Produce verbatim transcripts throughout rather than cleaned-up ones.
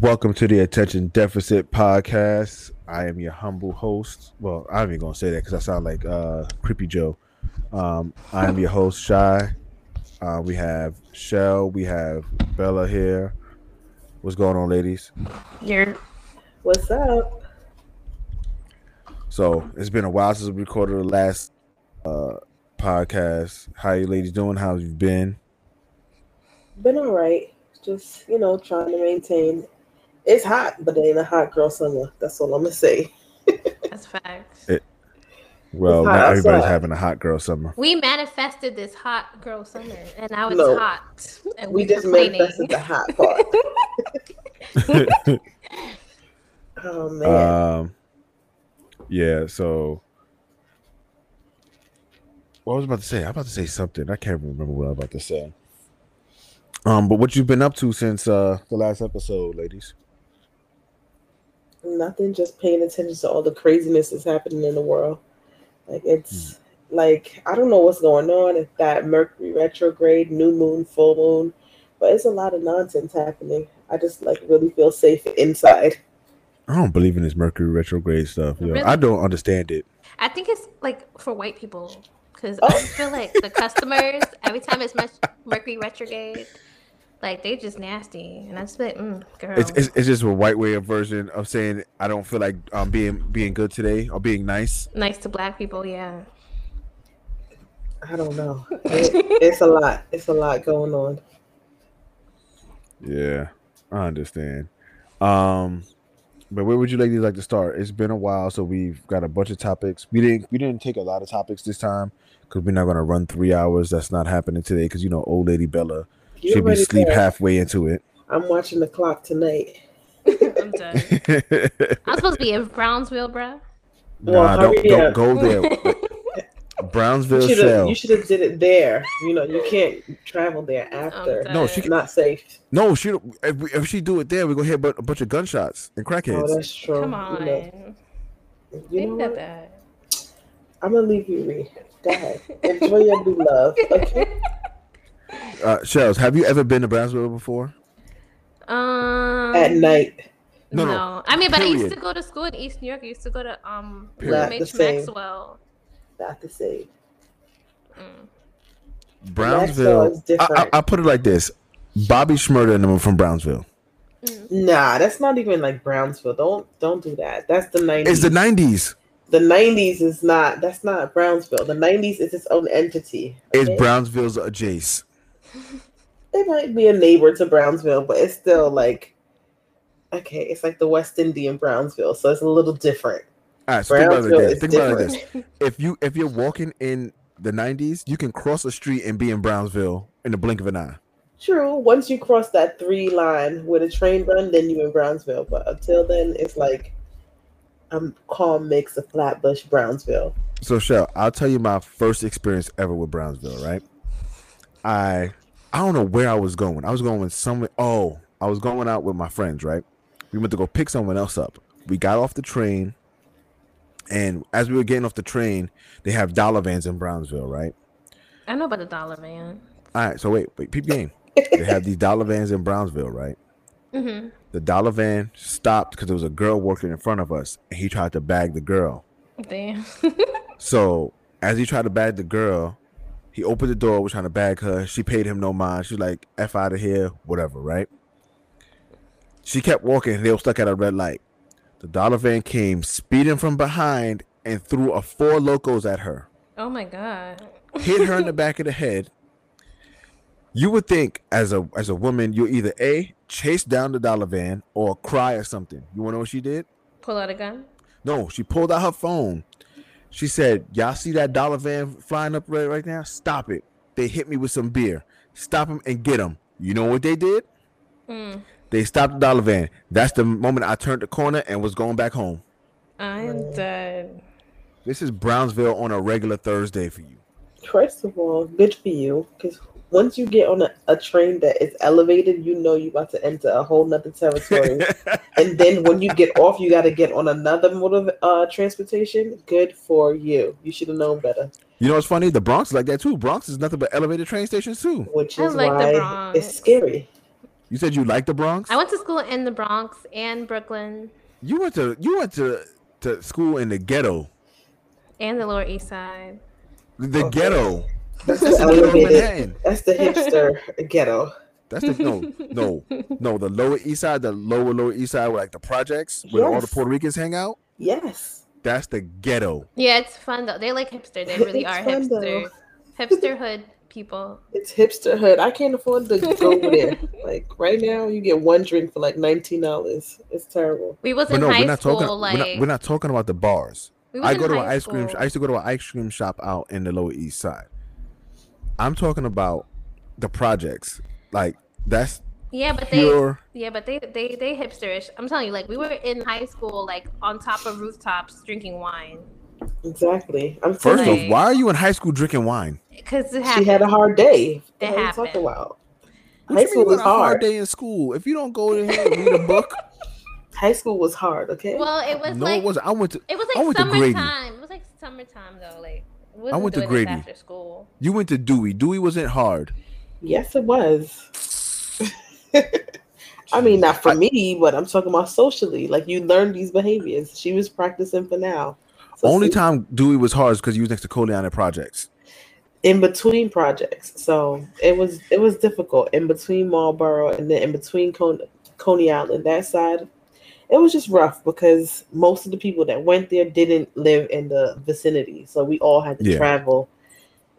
Welcome to the Attention Deficit Podcast. I am your humble host. Well, I'm even gonna say that because I sound like uh Creepy Joe. Um, I am your host, Shy. Uh, we have Shell, we have Bella here. What's going on, ladies? Yeah. What's up? So it's been a while since we recorded the last uh podcast. How you ladies doing? How you been? Been all right. Just, you know, trying to maintain. It's hot, but it ain't a hot girl summer. That's all I'm gonna say. That's facts. It, well, not outside. Everybody's having a hot girl summer. We manifested this hot girl summer, and now it's no. hot. And we just manifested the hot part. Oh man. Um, yeah. So, what I was about to say? I'm about to say something. I can't remember what I was about to say. Um, but what you've been up to since uh, the last episode, ladies? Nothing, just paying attention to all the craziness that's happening in the world. Like, it's hmm. like, I don't know what's going on. It's that Mercury retrograde, new moon, full moon. But it's a lot of nonsense happening. I just, like, really feel safe inside. I don't believe in this Mercury retrograde stuff. Really? I don't understand it. I think it's, like, for white people. Because oh. I feel like the customers, every time it's Mercury retrograde, like, they just nasty, and I just be like, mm, girl. It's, it's it's just a white way of version of saying I don't feel like um being being good today or being nice. Nice to black people, yeah. I don't know. It, it's a lot. It's a lot going on. Yeah, I understand. Um, but where would you ladies like to start? It's been a while, so we've got a bunch of topics. We didn't we didn't take a lot of topics this time because we're not gonna run three hours. That's not happening today because you know old lady Bella. You're She'll be asleep there. Halfway into it. I'm watching the clock tonight. I'm done. I'm supposed to be in Brownsville, bro. Well, nah, don't, don't go there. Brownsville sale. You should have did it there. You know, you can't travel there after. No, she's not safe. No, she. If, we, if she do it there, we're going to hear a bunch of gunshots and crackheads. Oh, that's true. Come on. You know, you know that bad. I'm going to leave you, Reed. Go ahead. Enjoy your new love. Okay? Uh, Shells, have you ever been to Brownsville before? Um, At night. No, no. no. I mean, but period. I used to go to school in East New York. I used to go to um, William H. Maxwell. Not the same. Mm. Brownsville. I, I, I put it like this: Bobby Schmurda and them from Brownsville. Mm. Nah, that's not even like Brownsville. Don't don't do that. That's the nineties. It's the nineties. The nineties is not. That's not Brownsville. The nineties is its own entity. Okay? It's Brownsville's adjacent. It might be a neighbor to Brownsville, but it's still like, okay, it's like the West Indian Brownsville, so it's a little different. All right, so think about it like this. Think about it like this. If you if you're walking in the nineties, you can cross a street and be in Brownsville in the blink of an eye. True. Once you cross that three line with a train run, then you're in Brownsville. But until then, it's like a calm mix of Flatbush Brownsville. So, Shell, I'll tell you my first experience ever with Brownsville. Right, I. I don't know where I was going. I was going somewhere. Oh, I was going out with my friends, right? We went to go pick someone else up. We got off the train. And as we were getting off the train, they have dollar vans in Brownsville, right? I know about the dollar van. All right. So wait, wait, peep game. They have these dollar vans in Brownsville, right? Mm-hmm. The dollar van stopped because there was a girl working in front of us. And he tried to bag the girl. Damn. So as he tried to bag the girl, he opened the door, was trying to bag her. She paid him no mind. She's like, F out of here, whatever, right? She kept walking. They were stuck at a red light. The dollar van came speeding from behind and threw a four locos at her. Oh, my God. Hit her in the back of the head. You would think, as a as a woman, you'll either A, chase down the dollar van or cry or something. You want to know what she did? Pull out a gun? No, she pulled out her phone. She said, y'all see that dollar van flying up right, right now? Stop it. They hit me with some beer. Stop them and get them. You know what they did? Mm. They stopped the dollar van. That's the moment I turned the corner and was going back home. I'm dead. This is Brownsville on a regular Thursday for you. First of all, good for you. Because once you get on a, a train that is elevated, you know you're about to enter a whole nother territory. And then when you get off, you got to get on another mode of uh, transportation. Good for you. You should have known better. You know what's funny? The Bronx is like that, too. Bronx is nothing but elevated train stations, too. Which is like why it's scary. You said you like the Bronx? I went to school in the Bronx and Brooklyn. You went to you went to, to school in the ghetto. And the Lower East Side. The okay. ghetto. That's, that's, the that's the hipster ghetto. That's the no, no, no. The Lower East Side, the lower Lower East Side, where like the projects where yes. all the Puerto Ricans hang out. Yes. That's the ghetto. Yeah, it's fun though. They like hipster. They really are hipster. Hipsterhood people. It's hipsterhood. I can't afford to go over there. Like right now, you get one drink for like nineteen dollars. It's terrible. We was in no, high we're school. Talking, like we're not, we're not talking about the bars. We I go to an ice cream. I used to go to an ice cream shop out in the Lower East Side. I'm talking about the projects. Like that's yeah, but pure... they yeah, but they they they hipsterish. I'm telling you, like we were in high school, like on top of rooftops drinking wine. Exactly. I'm First like, of all, why are you in high school drinking wine? Because she had a hard day. It happened. Talking about? What high school was hard. hard day in school. If you don't go to here and read a book. High school was hard, okay? Well, it was no, like it wasn't. I went to it was like I went summertime. It was like summertime though. Like I went to Grady after school. You went to Dewey. Dewey wasn't hard. Yes, it was. I mean, not for I, me, but I'm talking about socially. Like you learn these behaviors. She was practicing for now. So only see, time Dewey was hard is because you was next to Coney Island projects. In between projects, so it was it was difficult in between Marlboro and then in between Coney, Coney Island that side. It was just rough because most of the people that went there didn't live in the vicinity, so we all had to yeah. travel.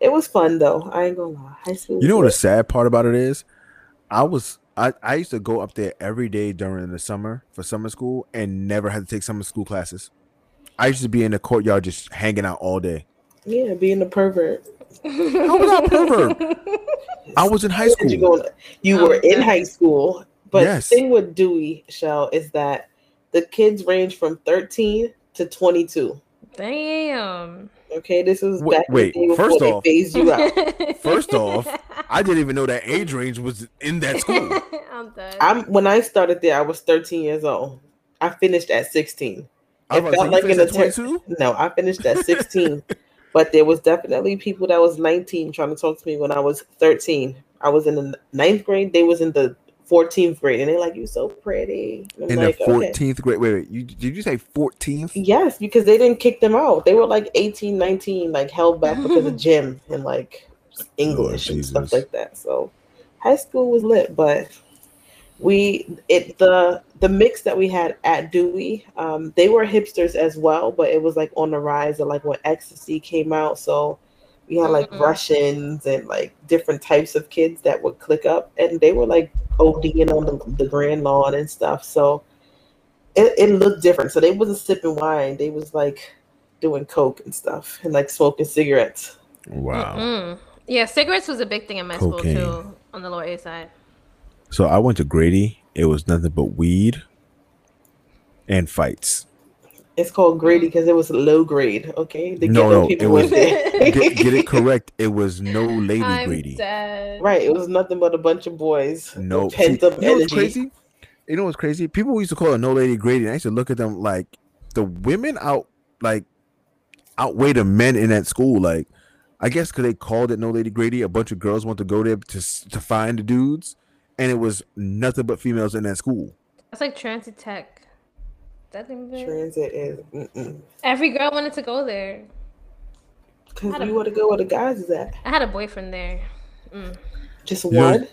It was fun though. I ain't gonna lie. High school. You know what the sad part about it is? I was I, I used to go up there every day during the summer for summer school and never had to take summer school classes. I used to be in the courtyard just hanging out all day. Yeah, being a pervert. I was not a pervert. I was in high school. You, go, you were in high school, but yes. the thing with Dewey, Shell, is that the kids range from thirteen to twenty-two. Damn. Okay, this is wait. wait first off, phased you out. First off, I didn't even know that age range was in that school. I'm done. I'm when I started there, I was thirteen years old. I finished at sixteen. I felt say, like in the twenty-two. No, I finished at sixteen, but there was definitely people that was nineteen trying to talk to me when I was thirteen. I was in the ninth grade. They was in the fourteenth grade, and they're like, "You're so pretty." And in like, the fourteenth okay. grade, wait, wait, you did you say fourteenth? Yes, because they didn't kick them out. They were like eighteen, nineteen, like held back because of gym and like English oh, and stuff like that. So high school was lit, but we it the the mix that we had at Dewey, um, they were hipsters as well, but it was like on the rise of like when ecstasy came out, so. We had like mm-hmm. Russians and like different types of kids that would click up, and they were like ODing on the, the grand lawn and stuff. So it, it looked different. So they wasn't sipping wine; they was like doing coke and stuff, and like smoking cigarettes. Wow. Mm-hmm. Yeah, cigarettes was a big thing in my Cocaine. school too, on the Lower East Side. So I went to Grady. It was nothing but weed and fights. It's called Grady because it was low grade, okay? The no, no, people it was, get, get it correct. It was no lady I'm Grady. Dead. Right, it was nothing but a bunch of boys. No. Pent up energy. You know what's crazy? You know what's crazy? People used to call it no lady Grady, and I used to look at them like, the women out, like, outweigh the men in that school. Like, I guess because they called it no lady Grady, a bunch of girls want to go there to, to find the dudes, and it was nothing but females in that school. It's like Transit Tech. That thing Transit is mm-mm. Every girl wanted to go there because you want to go where the guys is at. I had a boyfriend there. Mm. Just yeah. one.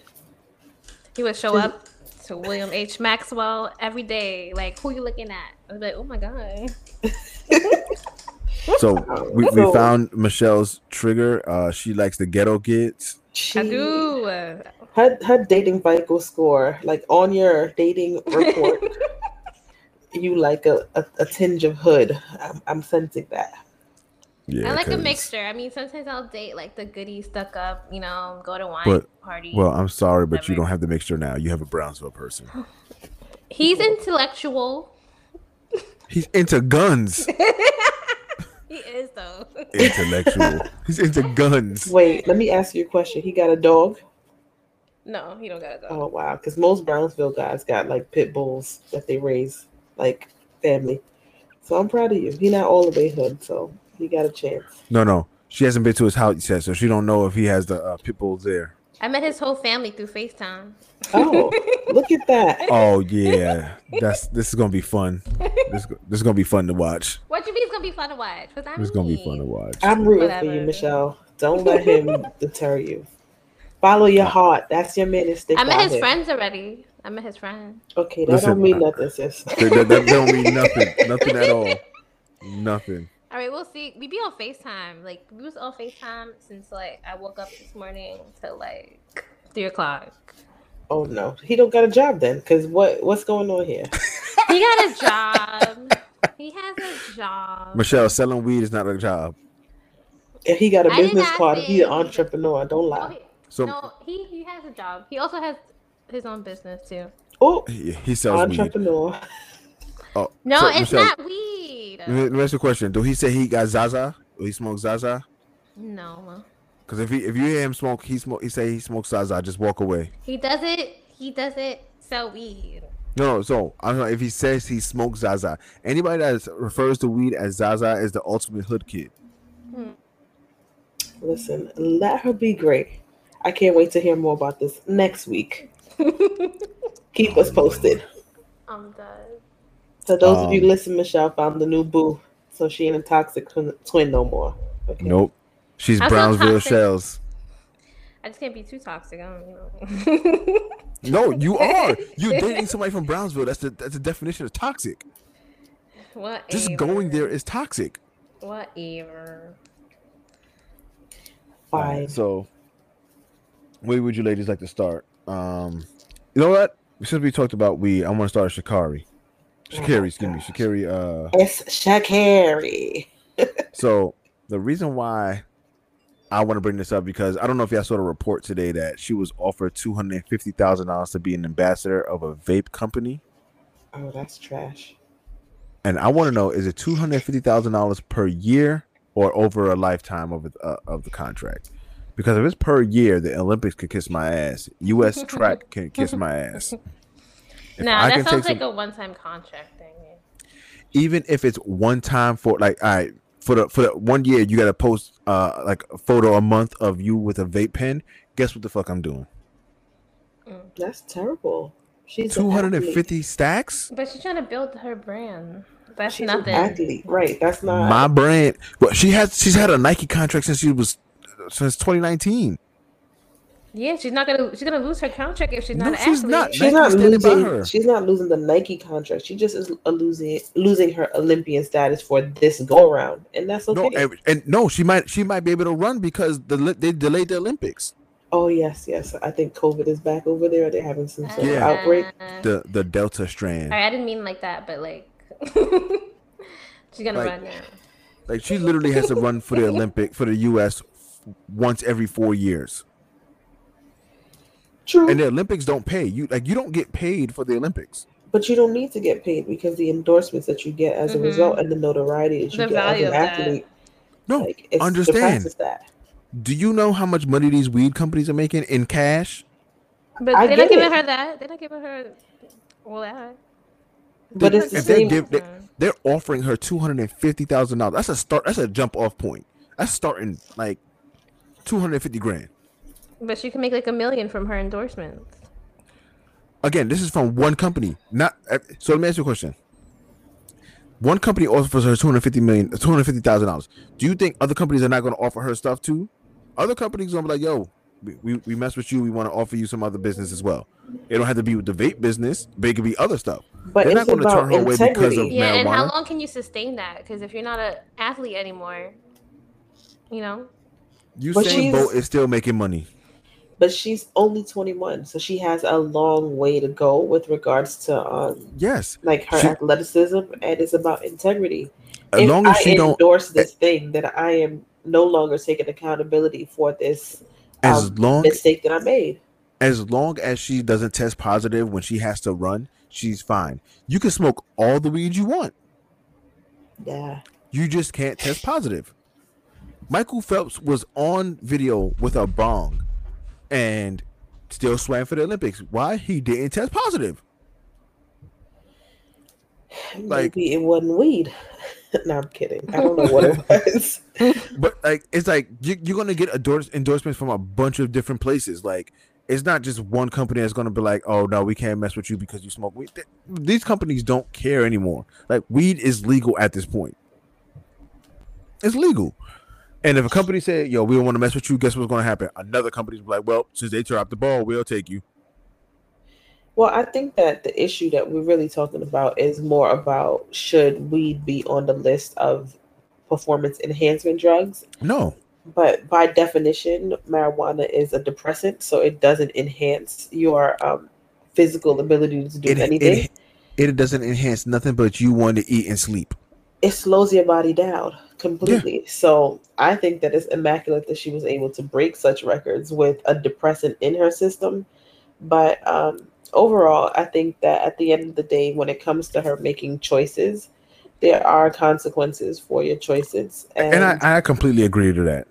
He would show up to William H. Maxwell every day. Like, who you looking at? I was like, oh my god. so we, we found Michelle's trigger. Uh, she likes the ghetto kids. She, I do. Her her dating Vico score, like on your dating report. You like a, a, a tinge of hood. I'm, I'm sensing that. Yeah, I like cause... a mixture. I mean, sometimes I'll date like the goody stuck up, you know, go to wine but, party. Well, I'm sorry, whatever. But you don't have the mixture now. You have a Brownsville person. He's intellectual. He's into guns. He is though. Intellectual. He's into guns. Wait, let me ask you a question. He got a dog? No, he don't got a dog. Oh wow, because most Brownsville guys got like pit bulls that they raise. Like family, so I'm proud of you. He not all the way hood, so he got a chance. No, no, she hasn't been to his house yet, so she don't know if he has the uh, pit bulls there. I met his whole family through FaceTime. Oh, look at that. Oh, yeah. That's this is going to be fun. This, this is going to be fun to watch. What you mean it's going to be fun to watch? It's going to be fun to watch. I'm rooting Whatever. for you, Michelle. Don't let him deter you. Follow your heart. That's your minister. I met his him. friends already. I met his friends. Okay, that Listen, don't mean nothing, sis. That, that, that don't mean nothing. Nothing at all. Nothing. All right, we'll see. We be on FaceTime. Like, we was on FaceTime since, like, I woke up this morning till, like, three o'clock. Oh, no. He don't got a job then, because what, what's going on here? He got a job. He has a job. Michelle, selling weed is not a job. If he got a business card, say... he's an entrepreneur. Don't lie. Oh, he... So... No, he, he has a job. He also has his own business, too. Oh, he, he sells entrepreneur. Weed. Oh, no, so, it's Michelle, not weed. Let me ask you a question. Do he say he got Zaza? Or he smokes Zaza? No. Because if he, if you hear him smoke, he smoke. He say he smokes Zaza. Just walk away. He doesn't. He doesn't sell weed. No, so I don't know if he says he smokes Zaza. Anybody that refers to weed as Zaza is the ultimate hood kid. Hmm. Listen, let her be great. I can't wait to hear more about this next week. Keep us posted. I'm done. So those um, of you listen, Michelle found the new boo, so she ain't a toxic twin no more. Okay. Nope, she's I'm Brownsville Shells. I just can't be too toxic. I don't know. No, you are. You're dating somebody from Brownsville. That's the that's the definition of toxic. Whatever. Just going there is toxic. Whatever. Fine. So, where would you ladies like to start? Um, you know what? Since we talked about weed, I want to start with Sha'Carri. Sha'Carri, oh excuse gosh. me, Sha'Carri. Uh, it's Sha'Carri. So the reason why I want to bring this up because I don't know if y'all saw the report today that she was offered two hundred fifty thousand dollars to be an ambassador of a vape company. Oh, that's trash. And I want to know: is it two hundred fifty thousand dollars per year or over a lifetime of uh, of the contract? Because if it's per year, the Olympics could kiss my ass. U S track can kiss my ass. If nah, I that sounds like some, a one-time contract thing. Even if it's one time for like, all right, for the for the one year, you gotta post uh like a photo a month of you with a vape pen. Guess what the fuck I'm doing? Mm. That's terrible. She's two hundred fifty stacks. But she's trying to build her brand. That's she's nothing. An athlete. Right? That's not my brand. But she has she's had a Nike contract since she was since twenty nineteen. Yeah, she's not gonna. She's gonna lose her contract if she's not. No, an she's athlete. not. She's Nike's not losing. Her. She's not losing the Nike contract. She just is losing losing her Olympian status for this go around, and that's okay. No, and, and no, she might she might be able to run because the, they delayed the Olympics. Oh yes, yes. I think COVID is back over there. They're having some sort yeah. of outbreak. The the Delta strand. All right, I didn't mean like that, but like she's gonna like, run now. Like she literally has to run for the Olympic for the U S once every four years. True. And the Olympics don't pay you like you don't get paid for the Olympics. But you don't need to get paid because the endorsements that you get as mm-hmm. a result and the notoriety that you the get as an athlete. That. No, like, it's understand. That. Do you know how much money these weed companies are making in cash? But I they're not giving it. her that. They're not giving her all that. But they, it's the if same. They're, they, they're offering her two hundred and fifty thousand dollars. That's a start. That's a jump off point. That's starting like two hundred fifty grand. But she can make like a million from her endorsements. Again, this is from one company. Not so. Let me ask you a question. One company offers her two hundred fifty million, two hundred fifty thousand dollars. Do you think other companies are not going to offer her stuff too? Other companies are gonna be like, "Yo, we we, we mess with you. We want to offer you some other business as well. It don't have to be with the vape business, but it could be other stuff." But they're not going to turn her away because of marijuana. Yeah, and how long can you sustain that? Because if you're not an athlete anymore, you know, Usain Bolt is still making money. But she's only twenty-one, so she has a long way to go with regards to um, yes, like her she, athleticism, and it's about integrity. As if long as I she endorse don't, this thing, that I am no longer taking accountability for this as um, long, mistake that I made. As long as she doesn't test positive when she has to run, she's fine. You can smoke all the weed you want. Yeah, you just can't test positive. Michael Phelps was on video with a bong. And still swam for the Olympics. Why? He didn't test positive. Maybe like, it wasn't weed. No, I'm kidding. I don't know what it was. But like, it's like you, you're gonna get endorse, endorsements from a bunch of different places. Like, it's not just one company that's gonna be like, "Oh no, we can't mess with you because you smoke weed." These companies don't care anymore. Like, weed is legal at this point. It's legal. And if a company said, "Yo, we don't want to mess with you," guess what's going to happen? Another company's like, "Well, since they dropped the ball, we'll take you." Well, I think that the issue that we're really talking about is more about, should weed be on the list of performance enhancement drugs? No. But by definition, marijuana is a depressant, so it doesn't enhance your um, physical ability to do it, anything. It, it doesn't enhance nothing but you want to eat and sleep. It slows your body down completely. Yeah. So I think that it's immaculate that she was able to break such records with a depressant in her system. But um, overall, I think that at the end of the day, when it comes to her making choices, there are consequences for your choices. And, and I, I completely agree to that.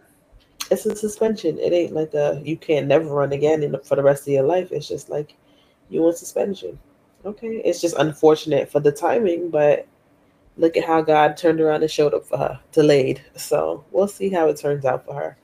It's a suspension. It ain't like a, you can't never run again in the, for the rest of your life. It's just like, you want suspension. Okay. It's just unfortunate for the timing, but look at how God turned around and showed up for her, delayed. So we'll see how it turns out for her.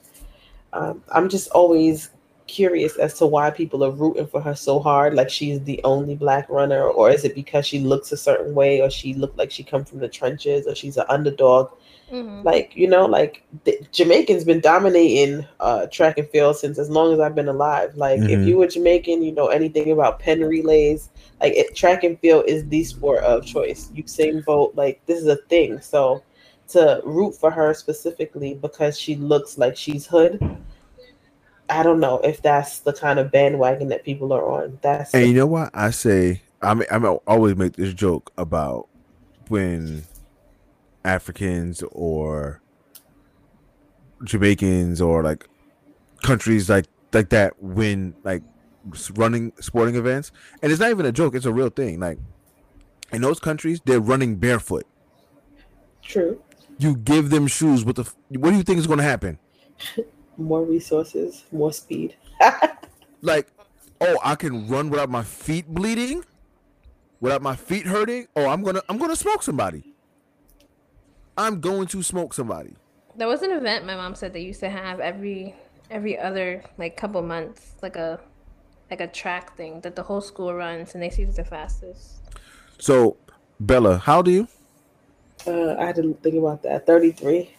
Um, I'm just always curious as to why people are rooting for her so hard. Like, she's the only black runner, or is it because she looks a certain way, or she looked like she come from the trenches, or she's an underdog? Mm-hmm. Like, you know, like the Jamaican's been dominating uh, track and field since as long as I've been alive. Like, mm-hmm. if you were Jamaican, you know anything about pen relays. Like, it, track and field is the sport of choice. You sing vote, like, this is a thing. So to root for her specifically because she looks like she's hood, I don't know if that's the kind of bandwagon that people are on. That's and the- you know what I say? I mean, I always make this joke about when Africans or Jamaicans or like countries like like that win like running sporting events, and it's not even a joke, it's a real thing. Like, in those countries, they're running barefoot. True. You give them shoes, what the what do you think is going to happen? More resources, more speed. Like, oh, I can run without my feet bleeding, without my feet hurting. Oh, I'm gonna I'm gonna smoke somebody. I'm going to smoke somebody. There was an event my mom said they used to have every every other like couple months, like a like a track thing that the whole school runs, and they see who's the fastest. So, Bella, how old are you? Uh, I had to think about that. thirty-three.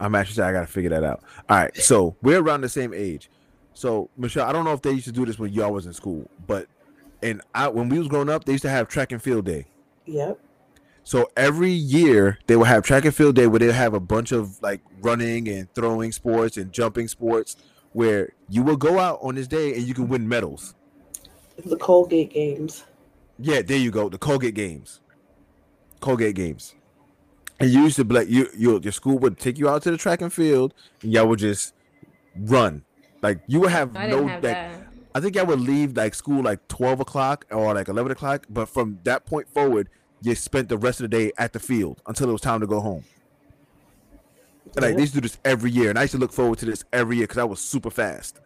I'm actually sorry, I gotta figure that out. All right, so we're around the same age. So, Michelle, I don't know if they used to do this when y'all was in school, but and I when we was growing up, they used to have track and field day. Yep. So every year they will have track and field day where they'll have a bunch of like running and throwing sports and jumping sports where you will go out on this day and you can win medals. The Colgate Games. Yeah, there you go. The Colgate Games. Colgate Games. And you used to be like, you, you, your school would take you out to the track and field and y'all would just run. Like, you would have I no didn't have like, that. I think y'all would leave like school like twelve o'clock or like eleven o'clock. But from that point forward, you spent the rest of the day at the field until it was time to go home. And like, they used to do this every year, and I used to look forward to this every year because I was super fast.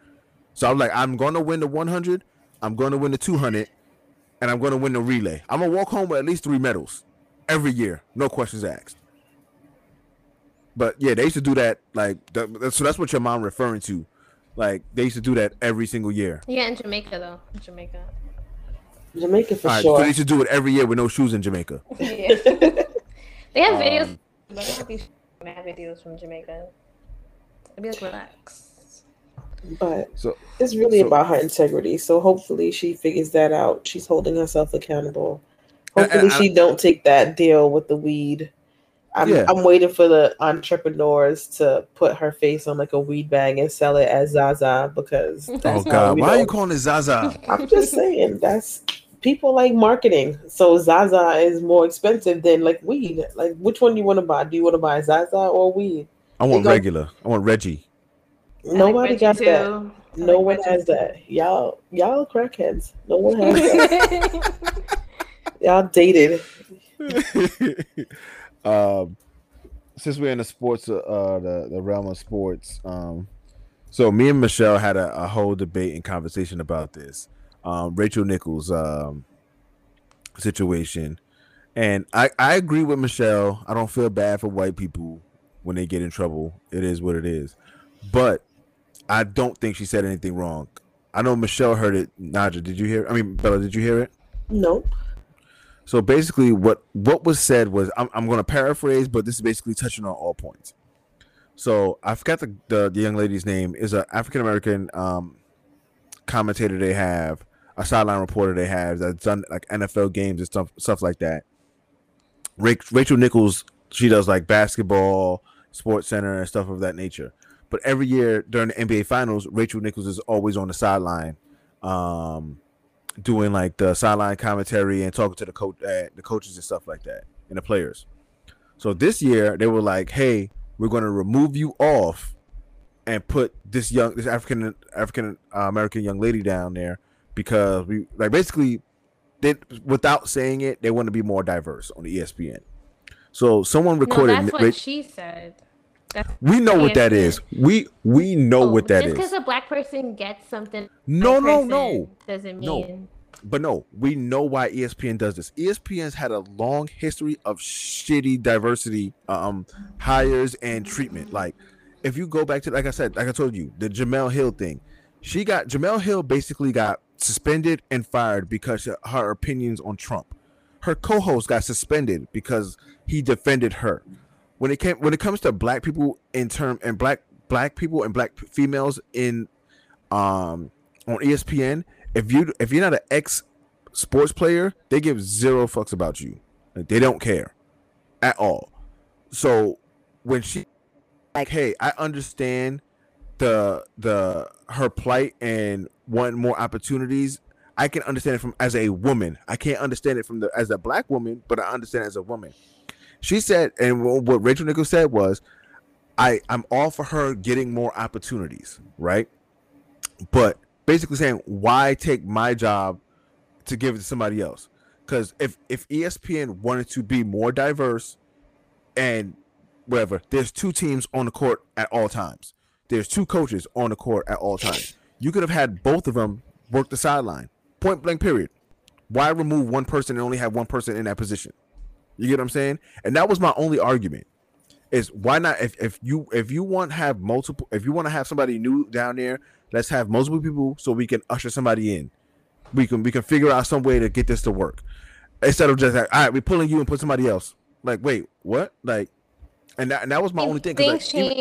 So I was like, I'm going to win the one hundred, I'm going to win the two hundred, and I'm going to win the relay. I'm going to walk home with at least three medals every year, no questions asked. But yeah, they used to do that. Like, that, so that's what your mom referring to. Like, they used to do that every single year. Yeah, in Jamaica though, in Jamaica. Jamaica for right, sure. So they should do it every year with no shoes in Jamaica. Yeah. They have videos. Um, they have videos from Jamaica. It'd be like relaxed. But so, it's really so, about her integrity. So hopefully she figures that out. She's holding herself accountable. Hopefully and, and, she I, don't take that deal with the weed. I'm yeah. I'm waiting for the entrepreneurs to put her face on like a weed bag and sell it as Zaza, because that's oh god, why don't. Are you calling it Zaza? I'm just saying, that's people like marketing. So Zaza is more expensive than like weed. Like, which one do you want to buy? Do you want to buy Zaza or weed? I want go, regular. I want Reggie. Nobody like Reggie got too. That. I no like one Reggie. Has that. Y'all y'all crackheads. No one has that. Y'all dated. Um, since we're in the sports, uh, the, the realm of sports, um, so me and Michelle had a, a whole debate and conversation about this, um, Rachel Nichols, um, situation, And I, I agree with Michelle. I don't feel bad for white people when they get in trouble. It is what it is. But I don't think she said anything wrong. I know Michelle heard it. Nadja, did you hear it? I mean, Bella, did you hear it? No. So basically what, what was said was, I'm, I'm going to paraphrase, but this is basically touching on all points. So I forgot the, the, the young lady's name. Is an African-American um, commentator they have, a sideline reporter they have that's done like N F L games and stuff, stuff like that. Rachel Nichols, she does like basketball, Sports Center, and stuff of that nature. But every year during the N B A Finals, Rachel Nichols is always on the sideline, um, doing like the sideline commentary and talking to the coach, uh, the coaches and stuff like that, and the players. So this year they were like, "Hey, we're going to remove you off and put this young, this African African American young lady down there because we like basically." They, without saying it, they want to be more diverse on the E S P N. So someone recorded. No, that's what Ra- she said. That's we know what E S P N. That is. We we know oh, what that just is. Just because a black person gets something, no, no, no, doesn't mean. No. But no, we know why E S P N does this. E S P N's had a long history of shitty diversity um, hires and treatment. Like if you go back to, like I said, like I told you, the Jemele Hill thing. She got Jemele Hill basically got suspended and fired because her opinions on Trump. Her co-host got suspended because he defended her. When it came, when it comes to black people in term and black black people and black females in um on E S P N, if you if you're not an ex sports player, they give zero fucks about you. Like, they don't care at all. So when she like, hey, I understand the the her plight and want more opportunities. I can understand it from as a woman. I can't understand it from the as a black woman, but I understand it as a woman. She said, and what Rachel Nichols said was, I I'm all for her getting more opportunities, right? But basically saying, why take my job to give it to somebody else? Because if if E S P N wanted to be more diverse and whatever, there's two teams on the court at all times. There's two coaches on the court at all times. You could have had both of them work the sideline. Point blank, period. Why remove one person and only have one person in that position? You get what I'm saying? And that was my only argument. Is why not if, if you if you want to have multiple if you want to have somebody new down there, let's have multiple people so we can usher somebody in. We can we can figure out some way to get this to work. Instead of just like, all right, we're pulling you and put somebody else. Like, wait, what? Like And that, and that was my and only thing. Things like, change,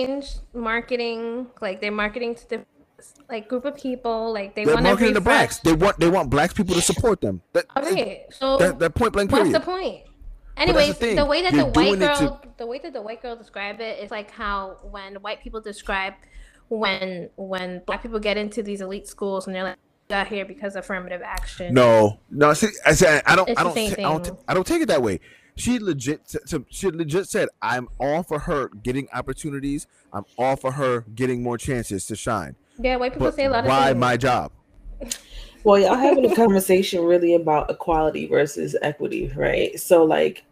even, marketing, like they're marketing to the like group of people, like they want marketing to blacks. They want they want black people to support them. That, okay, so that, that point blank. Period. What's the point? Anyways, the, the way that You're the white girl, to... the way that the white girl described it is like how when white people describe when when black people get into these elite schools and they're like, got here because of affirmative action. No, no, see, I said I don't, I don't, I don't, I don't, I don't take it that way. She legit, she legit said, "I'm all for her getting opportunities. I'm all for her getting more chances to shine." Yeah, white people but say a lot. Why of things. My job? Well, y'all having a conversation really about equality versus equity, right? So, like,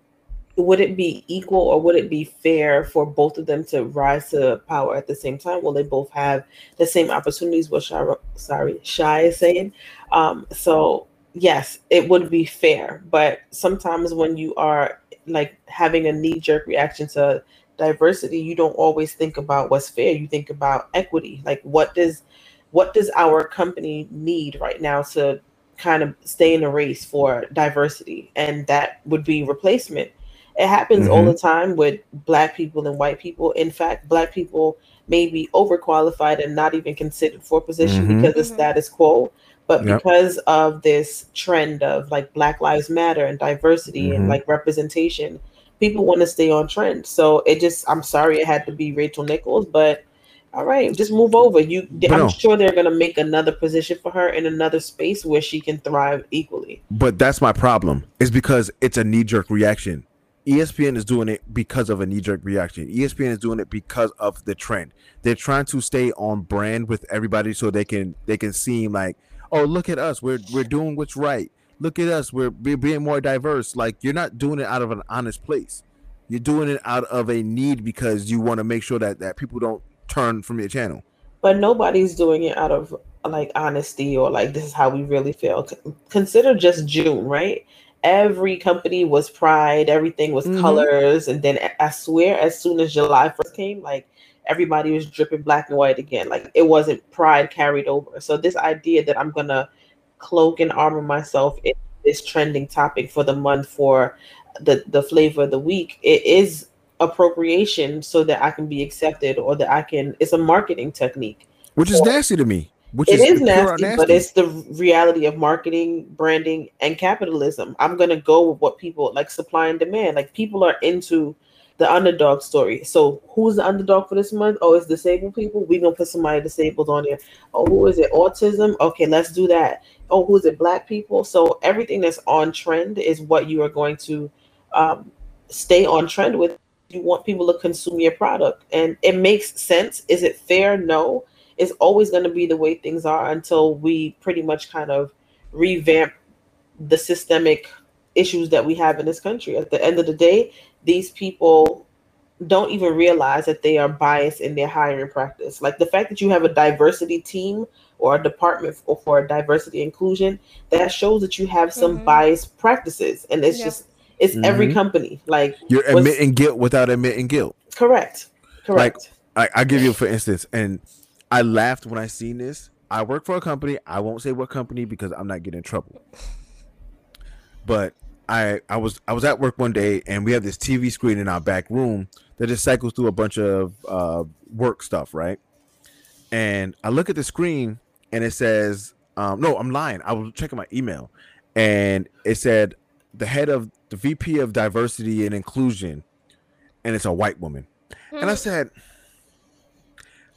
would it be equal or would it be fair for both of them to rise to power at the same time? Will they both have the same opportunities? What Shy, sorry, Shy is saying. Um, so. Yes, it would be fair, but sometimes when you are like having a knee-jerk reaction to diversity, you don't always think about what's fair. You think about equity. Like, what does what does our company need right now to kind of stay in the race for diversity? And that would be replacement. It happens mm-hmm. all the time with black people and white people. In fact, black people may be overqualified and not even considered for position mm-hmm. because of mm-hmm. status quo. But because yep. of this trend of like Black Lives Matter and diversity mm-hmm. and like representation, people want to stay on trend. So it just, I'm sorry it had to be Rachel Nichols, but all right, just move over. You, but I'm no. sure they're going to make another position for her in another space where she can thrive equally. But that's my problem, is because it's a knee-jerk reaction. E S P N is doing it because of a knee-jerk reaction. E S P N is doing it because of the trend. They're trying to stay on brand with everybody so they can they can seem like, oh, look at us. We're we're doing what's right. Look at us. We're, we're being more diverse. Like, you're not doing it out of an honest place. You're doing it out of a need because you want to make sure that, that people don't turn from your channel. But nobody's doing it out of, like, honesty or, like, this is how we really feel. Consider just June, right? every company was pride, everything was mm-hmm. colors. And then I swear, as soon as July first came, like everybody was dripping black and white again. Like it wasn't pride carried over. So this idea that I'm going to cloak and armor myself in this trending topic for the month, for the, the flavor of the week, it is appropriation so that I can be accepted, or that I can, it's a marketing technique. Which is nasty to me. Which it is, is nasty, nasty, but it's the reality of marketing, branding, and capitalism. I'm going to go with what people, like supply and demand. Like people are into the underdog story. So who's the underdog for this month? Oh, it's disabled people. We're going to put somebody disabled on there. Oh, who is it? Autism? Okay, let's do that. Oh, who is it? Black people. So everything that's on trend is what you are going to um, stay on trend with. You want people to consume your product. And it makes sense. Is it fair? No. It's always going to be the way things are until we pretty much kind of revamp the systemic issues that we have in this country. At the end of the day, these people don't even realize that they are biased in their hiring practice. Like the fact that you have a diversity team or a department for, for diversity inclusion, that shows that you have some mm-hmm. biased practices. And it's yeah. just, it's mm-hmm. every company. Like you're admitting guilt without admitting guilt. Correct. Correct. Like I, I give you, for instance, and I laughed when I seen this. I work for a company. I won't say what company because I'm not getting in trouble. But I I was I was at work one day, and we have this T V screen in our back room that just cycles through a bunch of uh, work stuff, right? And I look at the screen, and it says, um, no, I'm lying. I was checking my email, and it said the head of the V P of diversity and inclusion, and it's a white woman. Mm-hmm. And I said,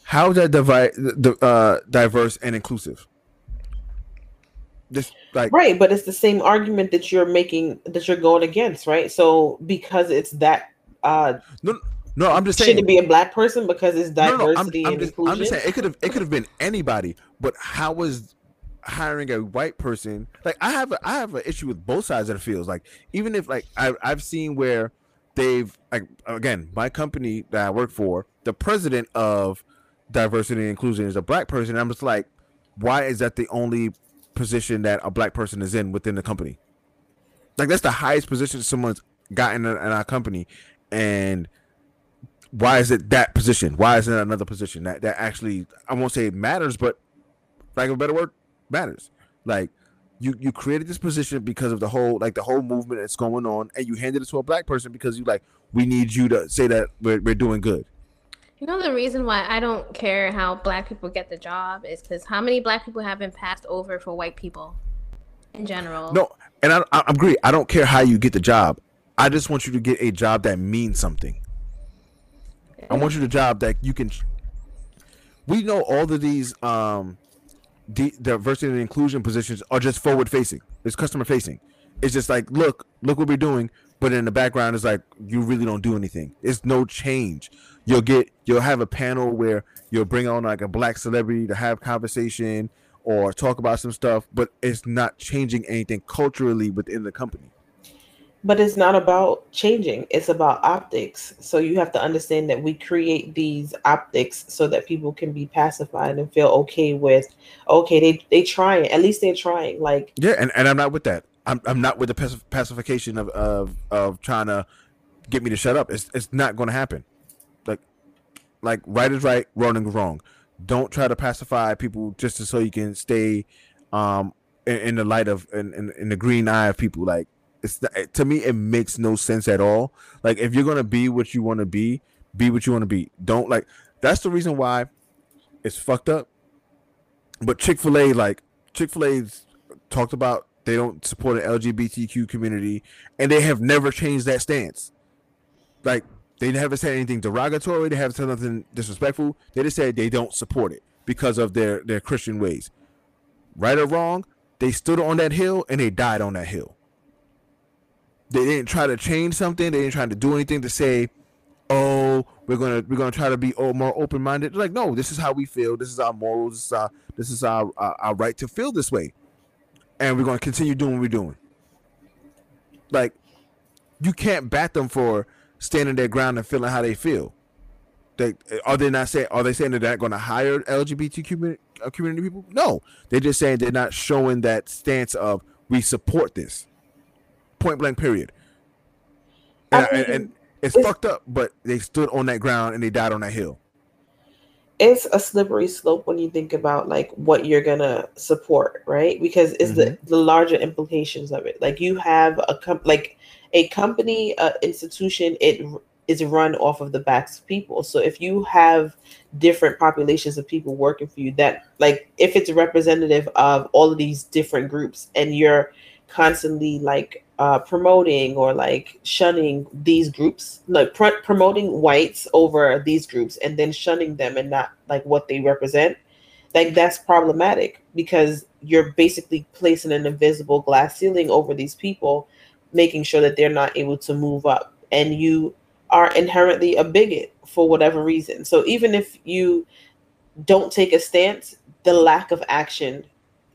how is that divi- the, uh, diverse and inclusive? Just like right, but it's the same argument that you're making, that you're going against, right? So because it's that, uh, no, no, I'm just saying, should it be a black person because it's diversity no, no, I'm, I'm and just, inclusion? I'm just saying it could have it could have been anybody, but how was hiring a white person? Like I have a, I have an issue with both sides of the fields. Like even if like I, I've seen where they've like again my company that I work for, the president of diversity and inclusion is a black person. I'm just like, why is that the only position that a black person is in within the company? Like that's the highest position someone's gotten in, in our company, and why is it that position? Why isn't it another position that that actually, I won't say it matters, but like a better word, matters? Like you you created this position because of the whole like the whole movement that's going on, and you handed it to a black person because you like, we need you to say that we're, we're doing good. You know, the reason why I don't care how black people get the job is because how many black people have been passed over for white people in general? No, and I, I agree. I don't care how you get the job. I just want you to get a job that means something. I want you to job that you can. We know all of these um, the diversity and inclusion positions are just forward facing. It's customer facing. It's just like, look, look what we're doing. But in the background, it's like, you really don't do anything. It's no change. You'll get, you'll have a panel where you'll bring on like a black celebrity to have conversation or talk about some stuff, but it's not changing anything culturally within the company. But it's not about changing. It's about optics. So you have to understand that we create these optics so that people can be pacified and feel okay with, okay, they, they trying, at least they're trying. Like, yeah. And, and I'm not with that. I'm I'm not with the pacif- pacification of, of of trying to get me to shut up. It's it's not going to happen. Like like right is right, wrong is wrong. Don't try to pacify people just to, so you can stay um in, in the light of in, in in the green eye of people. Like it's not, to me it makes no sense at all. Like if you're gonna be what you want to be, be what you want to be. Don't like that's the reason why it's fucked up. But Chick-fil-A like Chick-fil-A's talked about. They don't support an L G B T Q community, and they have never changed that stance. Like they haven't said anything derogatory. They haven't said nothing disrespectful. They just said they don't support it because of their, their Christian ways. Right or wrong, they stood on that hill and they died on that hill. They didn't try to change something. They didn't try to do anything to say, "Oh, we're gonna we're gonna try to be more open minded." Like, no, this is how we feel. This is our morals. This is our this is our our, our right to feel this way. And we're going to continue doing what we're doing. Like, you can't bat them for standing their ground and feeling how they feel. They, are they not saying, are they saying that they're not going to hire L G B T Q community people? No. They're just saying they're not showing that stance of, we support this. Point blank, period. And, I mean, and, and it's, it's fucked up, but they stood on that ground and they died on that hill. It's a slippery slope when you think about like what you're gonna support, right? Because it's mm-hmm. the, the larger implications of it. Like you have a com- like a company, uh, institution, it is run off of the backs of people. So if you have different populations of people working for you, that like if it's representative of all of these different groups, and you're constantly like uh, promoting or like shunning these groups, like pr- promoting whites over these groups and then shunning them and not like what they represent, like that's problematic because you're basically placing an invisible glass ceiling over these people, making sure that they're not able to move up, and you are inherently a bigot for whatever reason. So even if you don't take a stance, the lack of action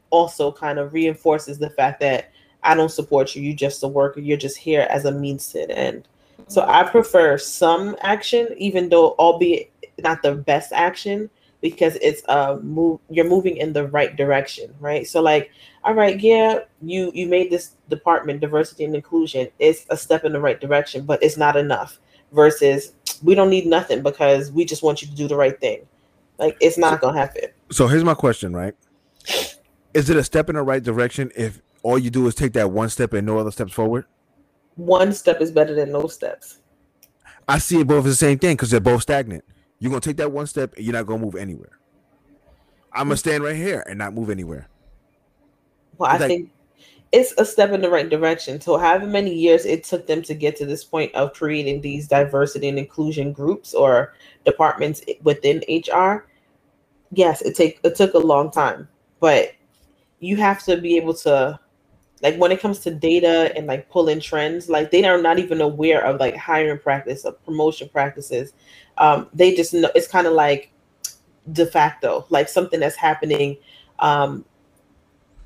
also kind of reinforces the fact that I don't support you. You're just a worker. You're just here as a means to an end. So I prefer some action, even though albeit not the best action, because it's a move. You're moving in the right direction, right? So like, all right, yeah, you you made this department, diversity and inclusion. It's a step in the right direction, but it's not enough. Versus, we don't need nothing because we just want you to do the right thing. Like, it's not gonna happen. So here's my question, right? Is it a step in the right direction if all you do is take that one step and no other steps forward? One step is better than no steps. I see it both as the same thing because they're both stagnant. You're going to take that one step and you're not going to move anywhere. I'm going to stand right here and not move anywhere. Well, it's I like, think it's a step in the right direction. So however many years it took them to get to this point of creating these diversity and inclusion groups or departments within H R, yes, it, take, it took a long time. But you have to be able to, like when it comes to data and like pulling trends, like they are not even aware of like hiring practice or promotion practices. Um, they just know it's kind of like de facto, like something that's happening, um,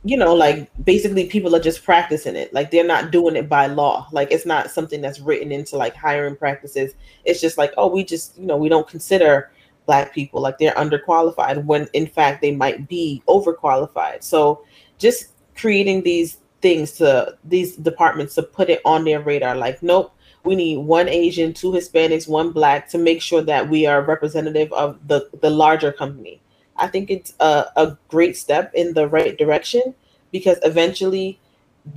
you know, like basically people are just practicing it. Like they're not doing it by law. Like it's not something that's written into like hiring practices. It's just like, oh, we just, you know, we don't consider Black people, like they're underqualified when in fact they might be overqualified. So just creating these things to these departments to put it on their radar, like, nope, we need one Asian, two Hispanics, one Black to make sure that we are representative of the, the larger company. I think it's a, a great step in the right direction because eventually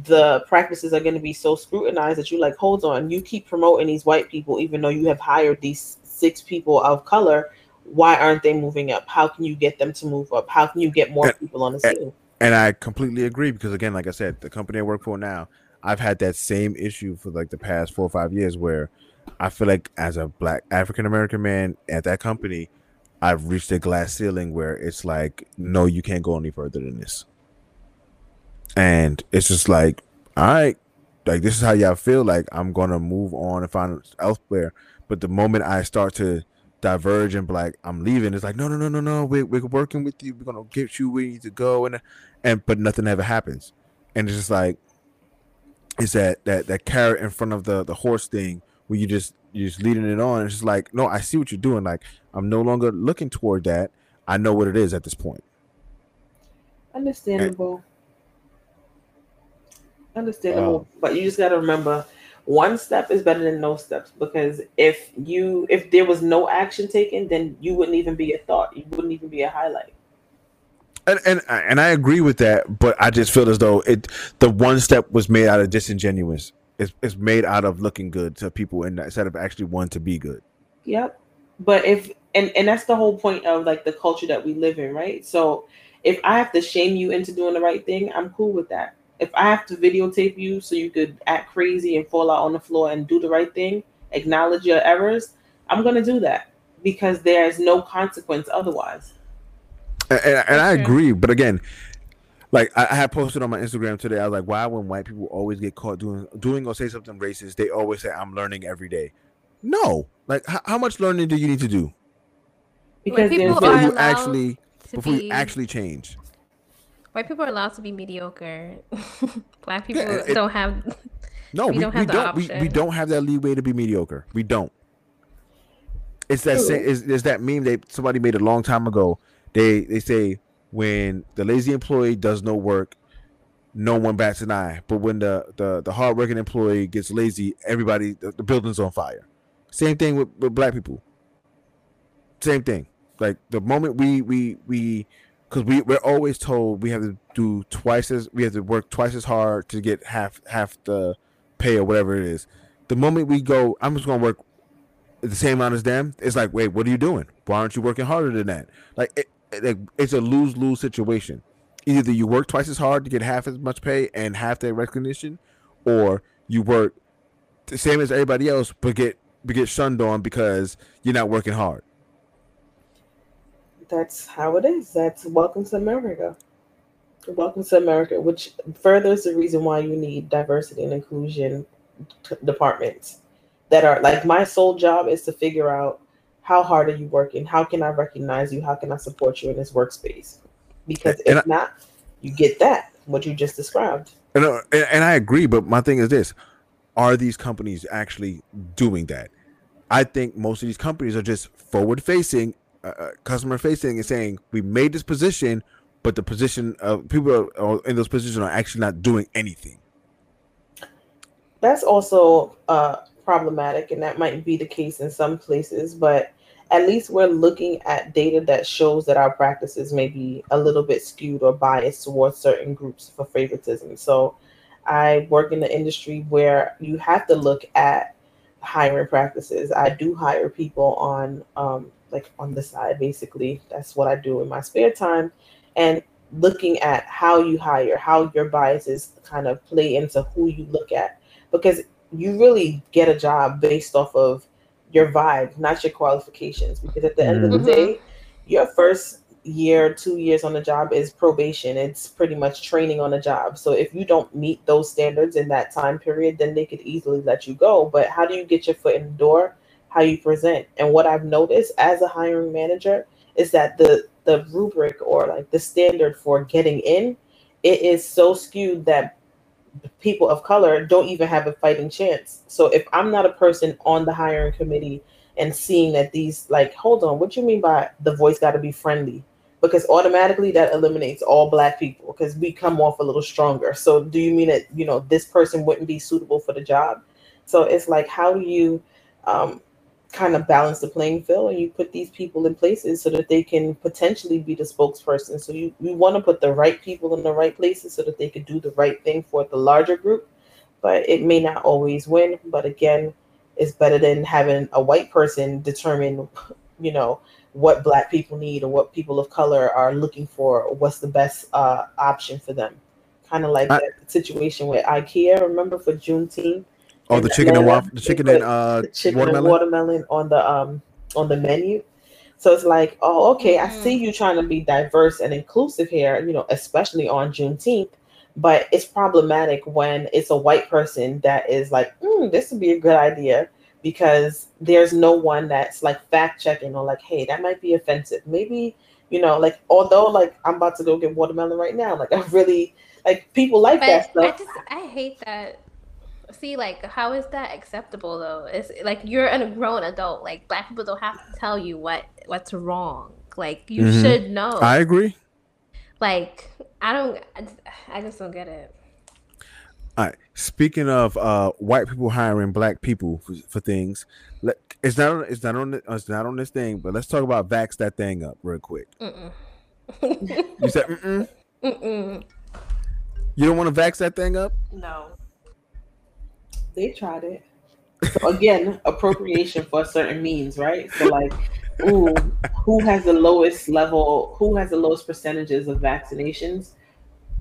the practices are going to be so scrutinized that you're like, hold on, you keep promoting these white people even though you have hired these six people of color. Why aren't they moving up? How can you get them to move up? How can you get more and, people on the scene? And, and I completely agree because, again, like I said, the company I work for now, I've had that same issue for like the past four or five years where I feel like as a Black African-American man at that company, I've reached a glass ceiling where it's like, no, you can't go any further than this. And it's just like, all right, like this is how y'all feel. Like I'm going to move on and find elsewhere. But the moment I start to diverge and like I'm leaving, it's like no no no no no we're, we're working with you, we're gonna get you where you need to go, and and but nothing ever happens. And it's just like it's that that that carrot in front of the the horse thing where you just you're just leading it on. It's just like, no, I see what you're doing. Like I'm no longer looking toward that. I know what it is at this point. Understandable and, understandable um, but you just gotta remember, one step is better than no steps, because if you if there was no action taken, then you wouldn't even be a thought. You wouldn't even be a highlight. And and and I agree with that, but I just feel as though it the one step was made out of disingenuous. It's it's made out of looking good to people and instead of actually wanting to be good. Yep. But if and, and that's the whole point of like the culture that we live in, right? So if I have to shame you into doing the right thing, I'm cool with that. If I have to videotape you so you could act crazy and fall out on the floor and do the right thing, acknowledge your errors, I'm going to do that because there is no consequence otherwise. And, and, and I agree. But again, like I, I had posted on my Instagram today, I was like, why when white people always get caught doing doing or say something racist, they always say, I'm learning every day. No. Like h- how much learning do you need to do? Because before you actually, before you actually change. White people are allowed to be mediocre. Black people yeah, it, don't have. No, we, we don't have we the don't, option. We, we don't have that leeway to be mediocre. We don't. It's that same, it's, it's that meme that somebody made a long time ago. They they say when the lazy employee does no work, no one bats an eye. But when the the, the hardworking employee gets lazy, everybody, the, the building's on fire. Same thing with, with black people. Same thing. Like the moment we we we, because we we're always told we have to do twice as we have to work twice as hard to get half half the pay or whatever it is. The moment we go, I'm just gonna work the same amount as them. It's like, wait, what are you doing? Why aren't you working harder than that? Like, it, it, it's a lose lose situation. Either you work twice as hard to get half as much pay and half that recognition, or you work the same as everybody else but get but get shunned on because you're not working hard. That's how it is. That's welcome to America. Welcome to America, which furthers the reason why you need diversity and inclusion t- departments that are like, my sole job is to figure out how hard are you working? How can I recognize you? How can I support you in this workspace? Because if I, not, you get that, what you just described. And, uh, and, and I agree. But my thing is this, are these companies actually doing that? I think most of these companies are just forward facing Uh, customer facing and saying we made this position, but the position of people are, are in those positions are actually not doing anything. That's also uh, problematic, and that might be the case in some places, but at least we're looking at data that shows that our practices may be a little bit skewed or biased towards certain groups for favoritism. So I work in the industry where you have to look at hiring practices. I do hire people on um like on the side, basically. That's what I do in my spare time. And looking at how you hire, how your biases kind of play into who you look at. Because you really get a job based off of your vibe, not your qualifications. Because at the mm-hmm. end of the day, your first year, two years on the job is probation. It's pretty much training on the job. So if you don't meet those standards in that time period, then they could easily let you go. But how do you get your foot in the door? How you present. And what I've noticed as a hiring manager is that the the rubric or like the standard for getting in, it is so skewed that people of color don't even have a fighting chance. So if I'm not a person on the hiring committee and seeing that these, like, hold on, what you mean by the voice got to be friendly? Because automatically that eliminates all black people because we come off a little stronger. So do you mean that, you know, this person wouldn't be suitable for the job? So it's like, how do you um kind of balance the playing field, and you put these people in places so that they can potentially be the spokesperson. So you, you want to put the right people in the right places so that they could do the right thing for the larger group, but it may not always win. But again, it's better than having a white person determine, you know, what black people need or what people of color are looking for, or what's the best uh, option for them. Kind of like I- that situation with IKEA, remember, for Juneteenth. Oh, the chicken and waffle, the chicken and uh, the chicken watermelon? And watermelon on the um on the menu. So it's like, oh, okay, mm-hmm. I see you trying to be diverse and inclusive here, you know, especially on Juneteenth. But it's problematic when it's a white person that is like, mm, this would be a good idea, because there's no one that's like fact checking or like, hey, that might be offensive. Maybe, you know, like, although like I'm about to go get watermelon right now, like I really like people like but that stuff. I just I hate that. See, like, how is that acceptable, though? It's like you're a grown adult. Like, black people don't have to tell you what what's wrong. Like, you mm-hmm. should know. I agree. Like, I don't. I just, I just don't get it. All right. Speaking of uh, white people hiring black people for, for things, it's not. It's not on. It's not on this thing. But let's talk about vax that thing up real quick. Mm-mm. You said mm-mm. Mm-mm. You don't want to vax that thing up? No. They tried it. So again, appropriation for certain means, right? So like, ooh, who has the lowest level, who has the lowest percentages of vaccinations?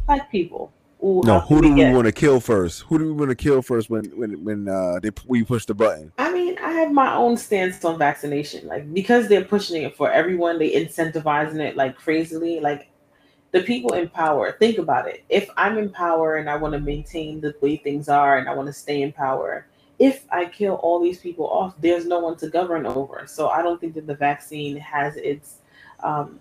Black people. Ooh, no, who do we, we want to kill first? Who do we want to kill first when when when uh, they we push the button? I mean, I have my own stance on vaccination. Like, because they're pushing it for everyone, they incentivizing it like crazily. Like, the people in power, think about it. If I'm in power and I want to maintain the way things are and I want to stay in power, if I kill all these people off, there's no one to govern over. So I don't think that the vaccine has its, um,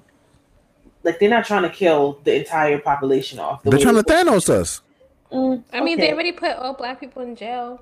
like, they're not trying to kill the entire population off. The they're trying to Thanos us. Mm, I mean, okay. They already put all black people in jail.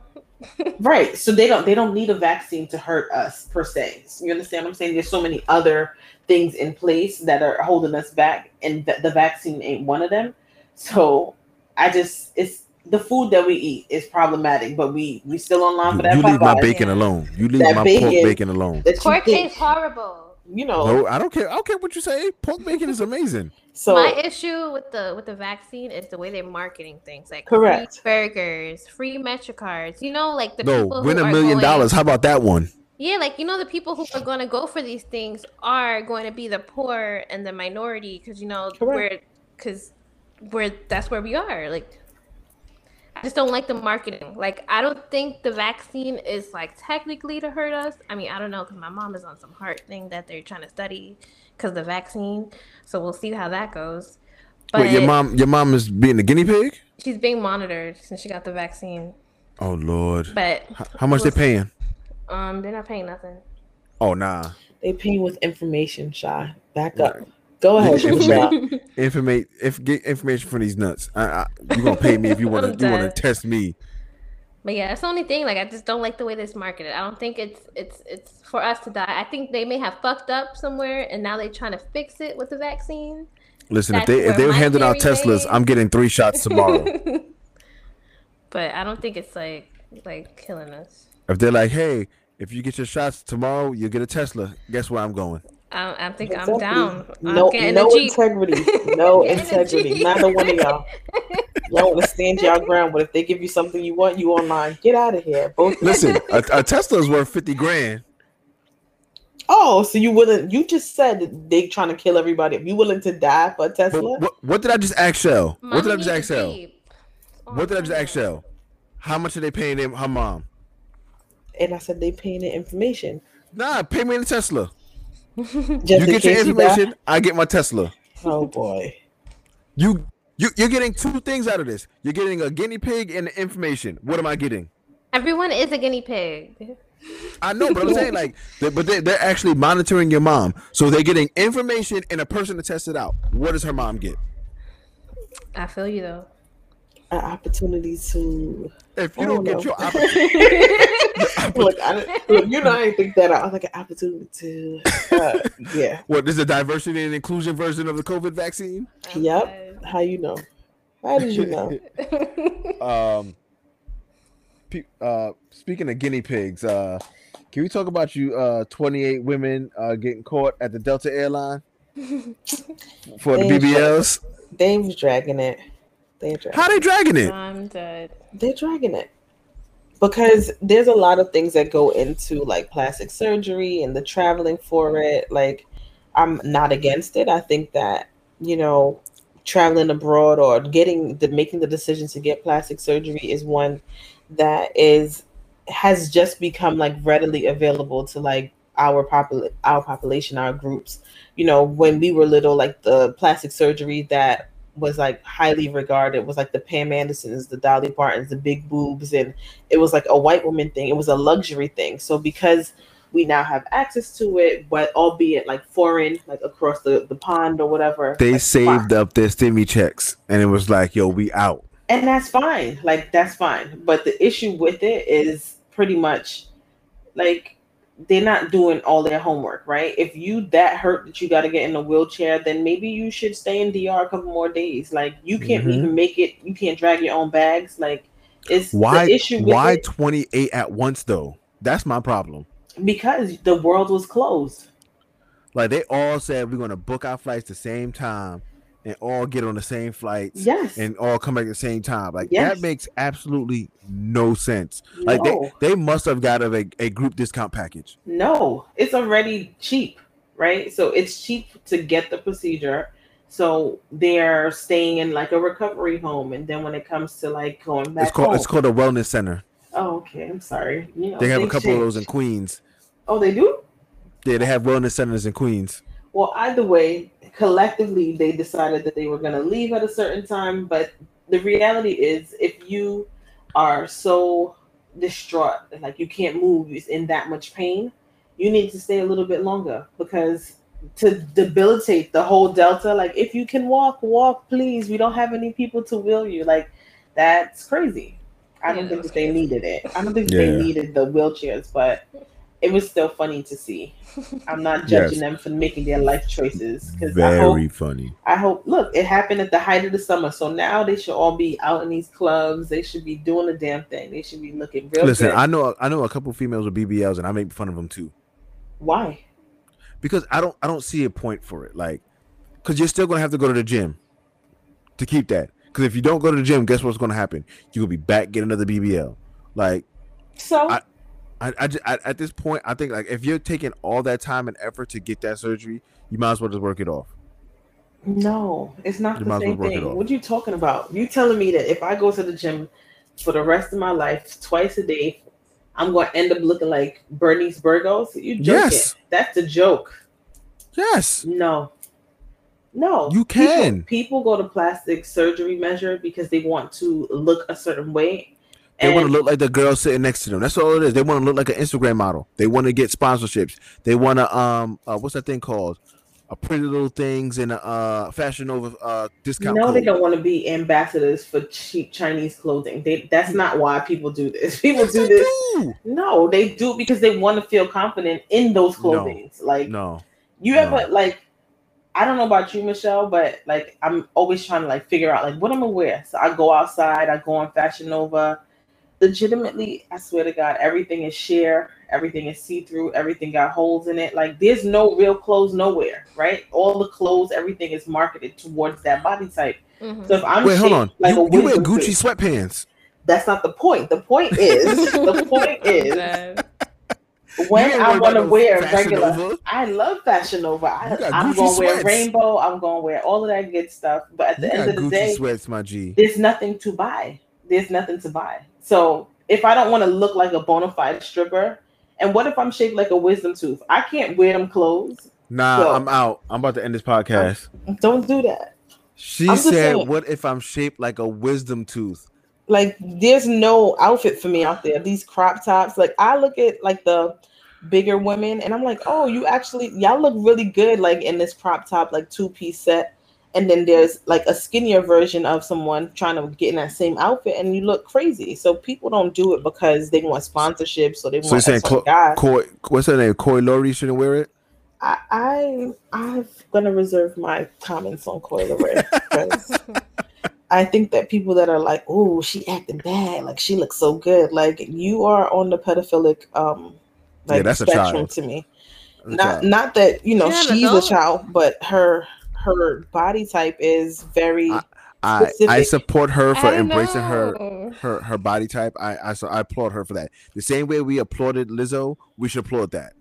Right. So they don't they don't need a vaccine to hurt us, per se. You understand what I'm saying? There's so many other things in place that are holding us back, and th- the vaccine ain't one of them. So I just, it's the food that we eat is problematic, but we we still online for that. You leave my bacon alone. You leave my pork bacon alone. Pork tastes horrible. You know, no, I don't care. I don't care what you say. Pork bacon is amazing. So my issue with the with the vaccine is the way they're marketing things, like correct. free burgers, free MetroCards. You know, like the no, people win who a million going, dollars. How about that one? Yeah, like you know, the people who are going to go for these things are going to be the poor and the minority, because you know we're because we're that's where we are. Like, I just don't like the marketing. Like, I don't think the vaccine is like technically to hurt us. I mean, I don't know, because my mom is on some heart thing that they're trying to study because the vaccine. So we'll see how that goes. But Wait, your mom, your mom is being the guinea pig? She's being monitored since she got the vaccine. Oh Lord! But how, how much they paying? Um, they're not paying nothing. Oh nah. They paying with information, Shy. Back up. Right. Go ahead. Informate, informate, if get information from these nuts. I, I, you gonna pay me if you want to. You want to test me. But yeah, that's the only thing. Like, I just don't like the way this marketed. I don't think it's it's it's for us to die. I think they may have fucked up somewhere, and now they're trying to fix it with the vaccine. Listen, that's if they if they're handing out Teslas, is. I'm getting three shots tomorrow. But I don't think it's like like killing us. If they're like, hey, if you get your shots tomorrow, you get a Tesla. Guess where I'm going. I, I think exactly. I'm down. I'm no, no integrity. No integrity. Neither one of y'all. Y'all want to stand your ground, but if they give you something you want, you online. Get out of here. Both Listen, a, a Tesla is worth fifty grand. Oh, so you wouldn't? You just said that they trying to kill everybody. Are you willing to die for a Tesla? What, what, what did I just ask Shell? What did I just ask Shell? Oh, what did I just ask Shell? How much are they paying them? Her mom. And I said they paying the information. Nah, pay me in a Tesla. You get your information, I get my Tesla. Oh boy. You you you're getting two things out of this. You're getting a guinea pig and the information. What am I getting? Everyone is a guinea pig. I know, but I'm saying like they, but they, they're actually monitoring your mom. So they're getting information and a person to test it out. What does her mom get? I feel you though. An opportunity to if you don't, don't get know. your opportunity look, I, look you know I didn't think that out. I was like an opportunity to uh, yeah what this is a diversity and inclusion version of the COVID vaccine. Yep. How you know? How did you know? um pe- uh speaking of guinea pigs, uh can we talk about you uh twenty-eight women uh getting caught at the Delta airline for they the B B Ls? They was dragging it. They're dragging How they dragging it? I'm dead. They're dragging it because there's a lot of things that go into like plastic surgery and the traveling for it. Like, I'm not against it. I think that, you know, traveling abroad or getting the making the decision to get plastic surgery is one that is has just become like readily available to like our popul our population, our groups. You know, when we were little, like the plastic surgery that was like highly regarded was like the Pam Andersons, the Dolly Partons, the big boobs, and it was like a white woman thing. It was a luxury thing. So because we now have access to it, but albeit like foreign, like across the, the pond or whatever, they like saved up their stimmy checks and it was like, yo, we out. And that's fine. Like, that's fine. But the issue with it is pretty much like they're not doing all their homework, right? If you that hurt that you got to get in a wheelchair, then maybe you should stay in D R a couple more days. Like, you can't mm-hmm. even make it. You can't drag your own bags. Like, it's why the issue with why it, twenty-eight at once though? That's my problem. Because the world was closed. Like, they all said we're gonna book our flights the same time and all get on the same flights. Yes. And all come back at the same time. Like, yes. That makes absolutely no sense. No. Like, they, they must have got a, a group discount package. No, it's already cheap, right? So it's cheap to get the procedure. So they're staying in like a recovery home. And then when it comes to like going back it's called, home. It's called a wellness center. Oh, okay. I'm sorry. You know, they have a couple change. of those in Queens. Oh, they do? Yeah, they have wellness centers in Queens. Well, either way, collectively, they decided that they were going to leave at a certain time. But the reality is, if you are so distraught, like you can't move, you're in that much pain, you need to stay a little bit longer, because to debilitate the whole Delta, like if you can walk, walk, please. We don't have any people to wheel you. Like, that's crazy. I don't yeah, think that they needed it. I don't think yeah. they needed the wheelchairs, but it was still funny to see. I'm not judging yes. them for making their life choices. Cause Very I hope, funny. I hope, look, it happened at the height of the summer. So now they should all be out in these clubs. They should be doing the damn thing. They should be looking real Listen, good. I know I know a couple of females with B B Ls and I make fun of them too. Why? Because I don't I don't see a point for it. Like, because you're still going to have to go to the gym to keep that. Because if you don't go to the gym, guess what's going to happen? You're going to be back getting another B B L. Like, so... I, I, I, I, at this point, I think like if you're taking all that time and effort to get that surgery, you might as well just work it off. No, it's not the same thing. What are you talking about? You telling me that if I go to the gym for the rest of my life twice a day, I'm going to end up looking like Bernice Burgos? You joking? Yes. That's a joke. Yes. No. No. You can. People, people go to plastic surgery measure because they want to look a certain way. They and want to look like the girl sitting next to them. That's all it is. They want to look like an Instagram model. They want to get sponsorships. They want to um, uh, what's that thing called? A pretty little things and a uh, Fashion Nova uh, discount. No, code. They don't want to be ambassadors for cheap Chinese clothing. They that's not why people do this. People yes, do this. Do. No, they do because they want to feel confident in those clothing. No, like no, you no. ever like. I don't know about you, Michelle, but like I'm always trying to like figure out like what I'm gonna wear. So I go outside. I go on Fashion Nova. Legitimately, I swear to God, everything is sheer, everything is see-through, everything got holes in it. Like, there's no real clothes nowhere, right? All the clothes, everything is marketed towards that body type. Mm-hmm. So if I'm wait, shaped, hold on, like you, a you wear Gucci suit, sweatpants. That's not the point. The point is, the point is, no. when I want to wear regular, over. I love Fashion Nova. I, I'm gonna sweats. wear rainbow. I'm gonna wear all of that good stuff. But at the you end of the Gucci day, sweats, my G. there's nothing to buy. There's nothing to buy. So if I don't want to look like a bona fide stripper, and what if I'm shaped like a wisdom tooth? I can't wear them clothes. Nah, so, I'm out. I'm about to end this podcast. Don't do that. She said, saying, what if I'm shaped like a wisdom tooth? Like, there's no outfit for me out there. These crop tops. Like, I look at, like, the bigger women, and I'm like, oh, you actually, y'all look really good, like, in this crop top, like, two-piece set. And then there's like a skinnier version of someone trying to get in that same outfit, and you look crazy. So people don't do it because they want sponsorships. So they want. So you're saying Cl- Coy, what's her name? Koi Lowry shouldn't wear it. I, I I'm gonna reserve my comments on Koi Lowry because I think that people that are like, oh, she acting bad, like she looks so good, like you are on the pedophilic um like yeah, that's spectrum a child. to me. That's not not that you know yeah, she's a child, but her. Her body type is very. I I, I support her for embracing her, her her body type. I I so I applaud her for that. The same way we applauded Lizzo, we should applaud that.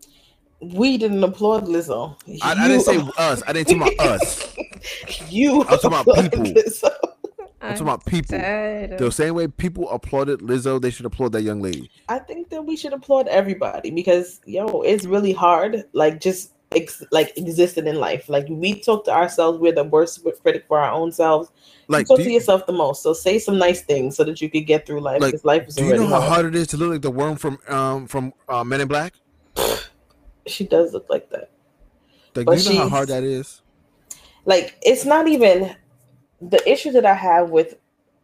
We didn't applaud Lizzo. I, I didn't say us. I didn't talk about us. You. I'm talking about people. Lizzo. I'm talking about people. The same way people applauded Lizzo, they should applaud that young lady. I think that we should applaud everybody because yo, it's really hard. Like just. Ex- like existing in life, like we talk to ourselves, we're the worst critic for our own selves. Like, you talk to yourself the most, so say some nice things so that you could get through life. Like, because life is. Do you know how hard. hard it is to look like the worm from um from uh, Men in Black? She does look like that. Like, but do you know how hard that is? Like, it's not even the issue that I have with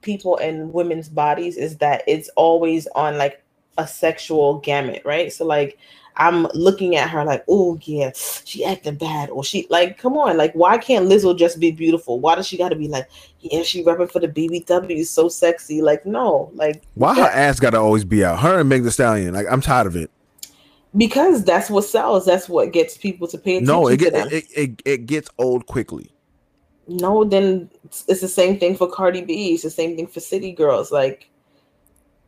people and women's bodies is that it's always on like a sexual gamut, right? So like. I'm looking at her like, oh yeah, she acting bad, or she like, come on, like, why can't Lizzo just be beautiful? Why does she got to be like, yeah, she repping for the B B W, so sexy? Like, no, like, why that, her ass got to always be out? Her and Meg Thee Stallion, like, I'm tired of it. Because that's what sells. That's what gets people to pay attention. No, it get, to them. It, it it gets old quickly. No, then it's, it's the same thing for Cardi B. It's the same thing for City Girls, like.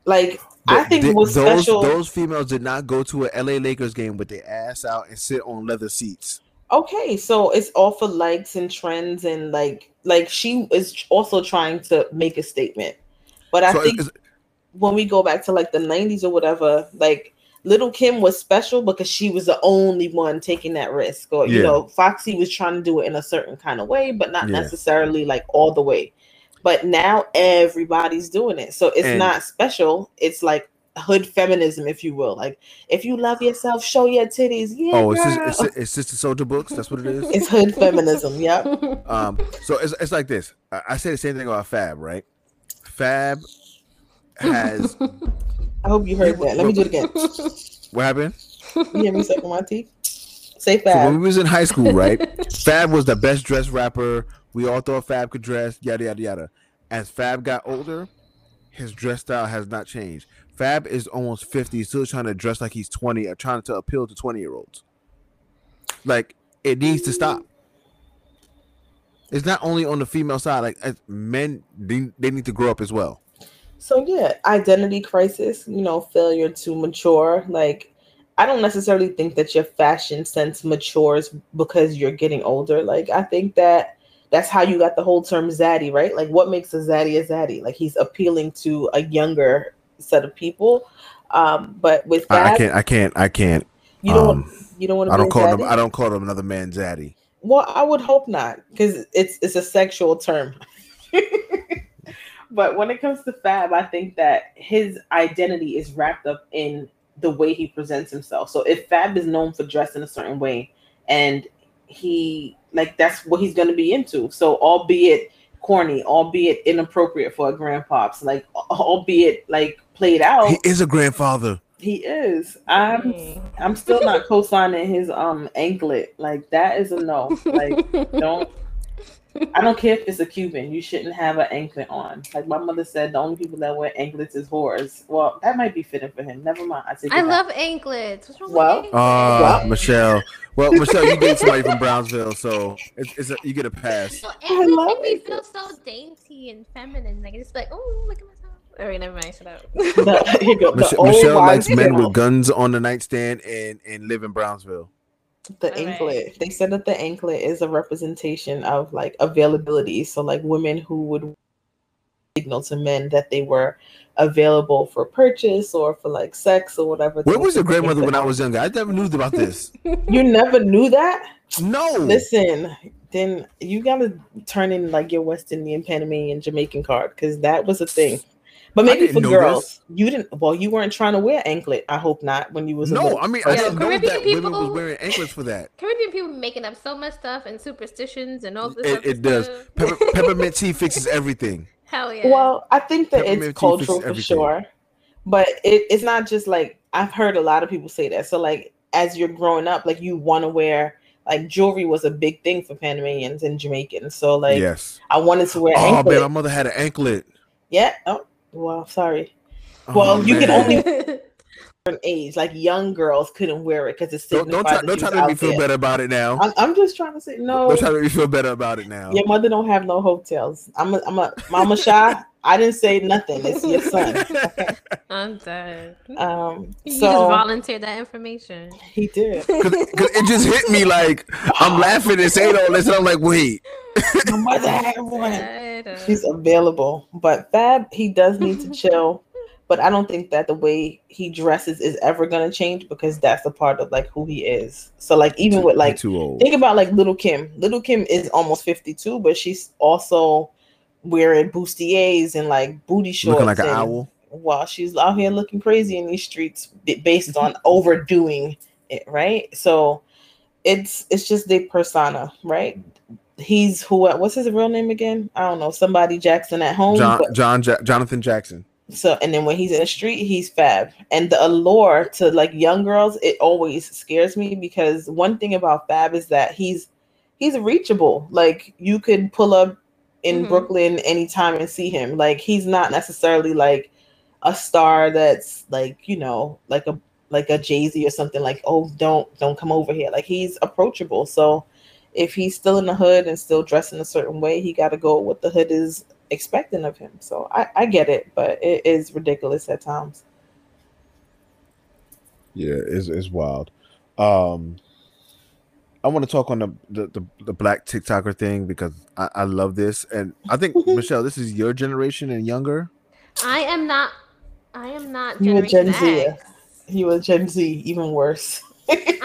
Like but I think th- what's those, special those females did not go to a L A Lakers game with their ass out and sit on leather seats. Okay, so it's all for likes and trends and like like she is also trying to make a statement. But I so think is- when we go back to like the nineties or whatever, like Little Kim was special because she was the only one taking that risk. Or yeah. you know, Foxy was trying to do it in a certain kind of way, but not yeah. necessarily like all the way. But now everybody's doing it. So it's and, not special. It's like hood feminism, if you will. Like, if you love yourself, show your titties. Yeah, oh, it's, it's, it's Sister Soldier books. That's what it is. It's hood feminism. Yep. Um, so it's it's like this. I, I say the same thing about Fab, right? Fab has. I hope you heard that. Let me do it again. What happened? You hear me sucking my teeth? Say Fab. So when we was in high school, right? Fab was the best dressed rapper. We all thought Fab could dress, yada, yada, yada. As Fab got older, his dress style has not changed. Fab is almost fifty, still trying to dress like he's twenty, or trying to appeal to twenty-year-olds. Like, it needs to stop. It's not only on the female side. Like, as men, they, they need to grow up as well. So, yeah, identity crisis, you know, failure to mature. Like, I don't necessarily think that your fashion sense matures because you're getting older. Like, I think that that's how you got the whole term zaddy, right? Like, what makes a zaddy a zaddy? Like, he's appealing to a younger set of people. Um, but with that, I can't, I can't, I can't. You don't, um, you don't want to. I don't call them. I don't call them another man zaddy. Well, I would hope not, because it's it's a sexual term. But when it comes to Fab, I think that his identity is wrapped up in the way he presents himself. So if Fab is known for dressing a certain way, and he like that's what he's going to be into. So albeit corny, albeit inappropriate for a grandpops, like albeit like played out. He is a grandfather. He is. I'm mm. I'm still not co-signing his um anklet. Like, that is a no. Like, don't I don't care if it's a Cuban. You shouldn't have an anklet on. Like, my mother said, the only people that wear anklets is whores. Well, that might be fitting for him. Never mind. I, I love anklets. What's wrong well, with anklets? Uh, well, Michelle. Well, Michelle, you did somebody from Brownsville, so it's, it's a, you get a pass. Well, anklets make me feel so dainty and feminine. Like, it's like, oh, look at myself. All right, never mind. Shut up. The, Michelle, Michelle likes men with guns on the nightstand and, and live in Brownsville. The All anklet. Right. They said that the anklet is a representation of like availability. So like women who would signal to men that they were available for purchase or for like sex or whatever. Where was your grandmother anklet. When I was younger? I never knew about this. You never knew that? No. Listen, then you gotta turn in like your West Indian, Panamanian, Jamaican card, because that was a thing. But maybe for girls, this. You didn't. Well, you weren't trying to wear anklet. I hope not. When you was no, little, I mean, I didn't know that people, women was wearing anklets for that. Caribbean people making up so much stuff and superstitions and all this. It, it does. Pepper, peppermint tea fixes everything. Hell yeah. Well, I think that peppermint it's cultural for everything. Sure, but it, it's not just like I've heard a lot of people say that. So like as you're growing up, like you want to wear. Like jewelry was a big thing for Panamanians and Jamaicans. So like yes. I wanted to wear. Oh anklet. Man, my mother had an anklet. Yeah. Oh. Well, sorry. Well, oh, you man. Can only an age like young girls couldn't wear it because it's don't don't try, don't try to make me feel there. Better about it now. I'm, I'm just trying to say no. Don't try to make me feel better about it now. Your mother don't have no hotels. I'm a, I'm a mama shy. I didn't say nothing. It's your son. Okay. I'm done. Um, you so, just volunteered that information. He did. Cause, cause it just hit me like I'm laughing and saying all this, and I'm like, wait. My mother had one. She's available, but Fab he does need to chill. But I don't think that the way he dresses is ever gonna change because that's a part of like who he is. So like even too, with like too old. Think about like Little Kim. Little Kim is almost fifty-two, but she's also wearing bustiers and like booty shorts, looking like an owl. Wow, she's out here looking crazy in these streets based on overdoing it, right? So it's it's just their persona, right? He's who? What's his real name again? I don't know. Somebody Jackson at home. John, but, John ja- Jonathan Jackson. So and then when he's in the street, he's Fab. And the allure to like young girls, it always scares me because one thing about Fab is that he's he's reachable. Like you could pull up in mm-hmm. Brooklyn anytime and see him. Like he's not necessarily like a star that's like, you know, like a like a Jay-Z or something like, oh, don't don't come over here. Like he's approachable. So if he's still in the hood and still dressing a certain way, he got to go with what the hood is expecting of him. So I, I get it, but it is ridiculous at times. Yeah, it's, it's wild. Um, I want to talk on the, the, the, the black TikToker thing because I, I love this. And I think, Michelle, this is your generation and younger. I am not. I am not. You were Gen Z. You were Gen Z, even worse.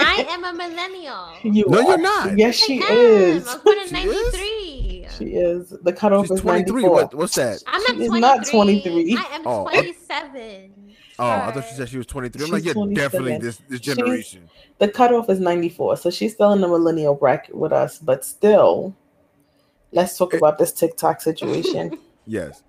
I am a millennial. You no, are. You're not. Yes, she I is. I'm born in ninety-three. She is. The cutoff She's is twenty-three. What, what's that? I'm she is not twenty-three. I am oh. twenty-seven. Oh, I thought she said she was twenty-three. I'm she's like, yeah, twenty-seven. Definitely this, this generation. She's, the cutoff is ninety-four. So she's still in the millennial bracket with us, but still, let's talk about this TikTok situation. Yes.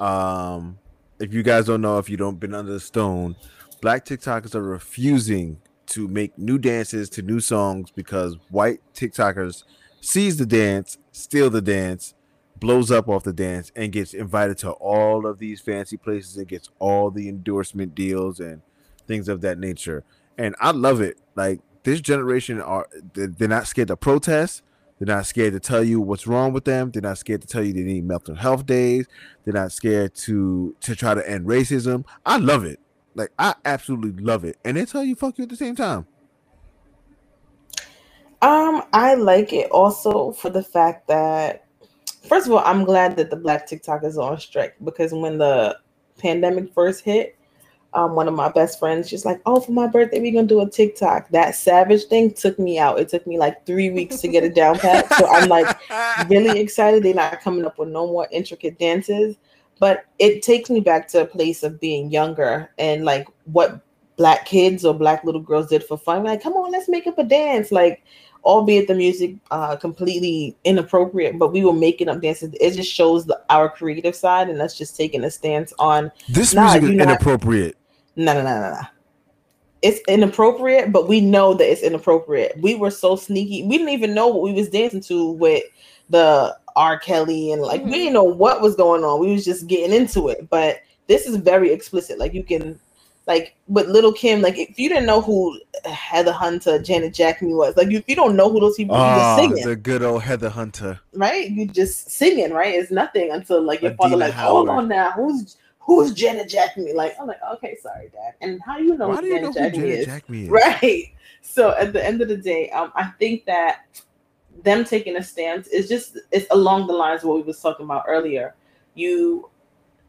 Um, if you guys don't know, if you don't been under the stone, black TikTokers are refusing to make new dances to new songs because white TikTokers sees the dance, steal the dance, blows up off the dance, and gets invited to all of these fancy places and gets all the endorsement deals and things of that nature. And I love it. Like, this generation, are they're not scared to protest. They're not scared to tell you what's wrong with them. They're not scared to tell you they need mental health days. They're not scared to to try to end racism. I love it. Like, I absolutely love it. And they tell you fuck you at the same time. Um, I like it also for the fact that, first of all, I'm glad that the Black TikTokers are on strike, because when the pandemic first hit, um, one of my best friends, she's like, oh, for my birthday, we're going to do a TikTok. That savage thing took me out. It took me like three weeks to get it down pat. So I'm like really excited. They're not coming up with no more intricate dances. But it takes me back to a place of being younger and like what Black kids or Black little girls did for fun. Like, come on, let's make up a dance. Like, albeit the music uh, completely inappropriate, but we were making up dances. It just shows the, our creative side, and that's just taking a stance on this nah, music is not, inappropriate. No, no, no, no, no. It's inappropriate, but we know that it's inappropriate. We were so sneaky. We didn't even know what we was dancing to with the R. Kelly, and like, mm-hmm. we didn't know what was going on. We was just getting into it. But this is very explicit. Like, you can, like with Little Kim, like if you didn't know who Heather Hunter, Janet Jackson was, like if you don't know who those people are, oh, you're just singing. The good old Heather Hunter. Right? You just singing, right? It's nothing until like your Adina father like, Howard. Hold on now, who's who's Janet Jackson? Like, I'm like, okay, sorry, Dad. And how do you know Why who do you Janet, know Jackson, who Janet is? Jackson is? Right. So at the end of the day, um, I think that them taking a stance is just, it's along the lines of what we was talking about earlier. You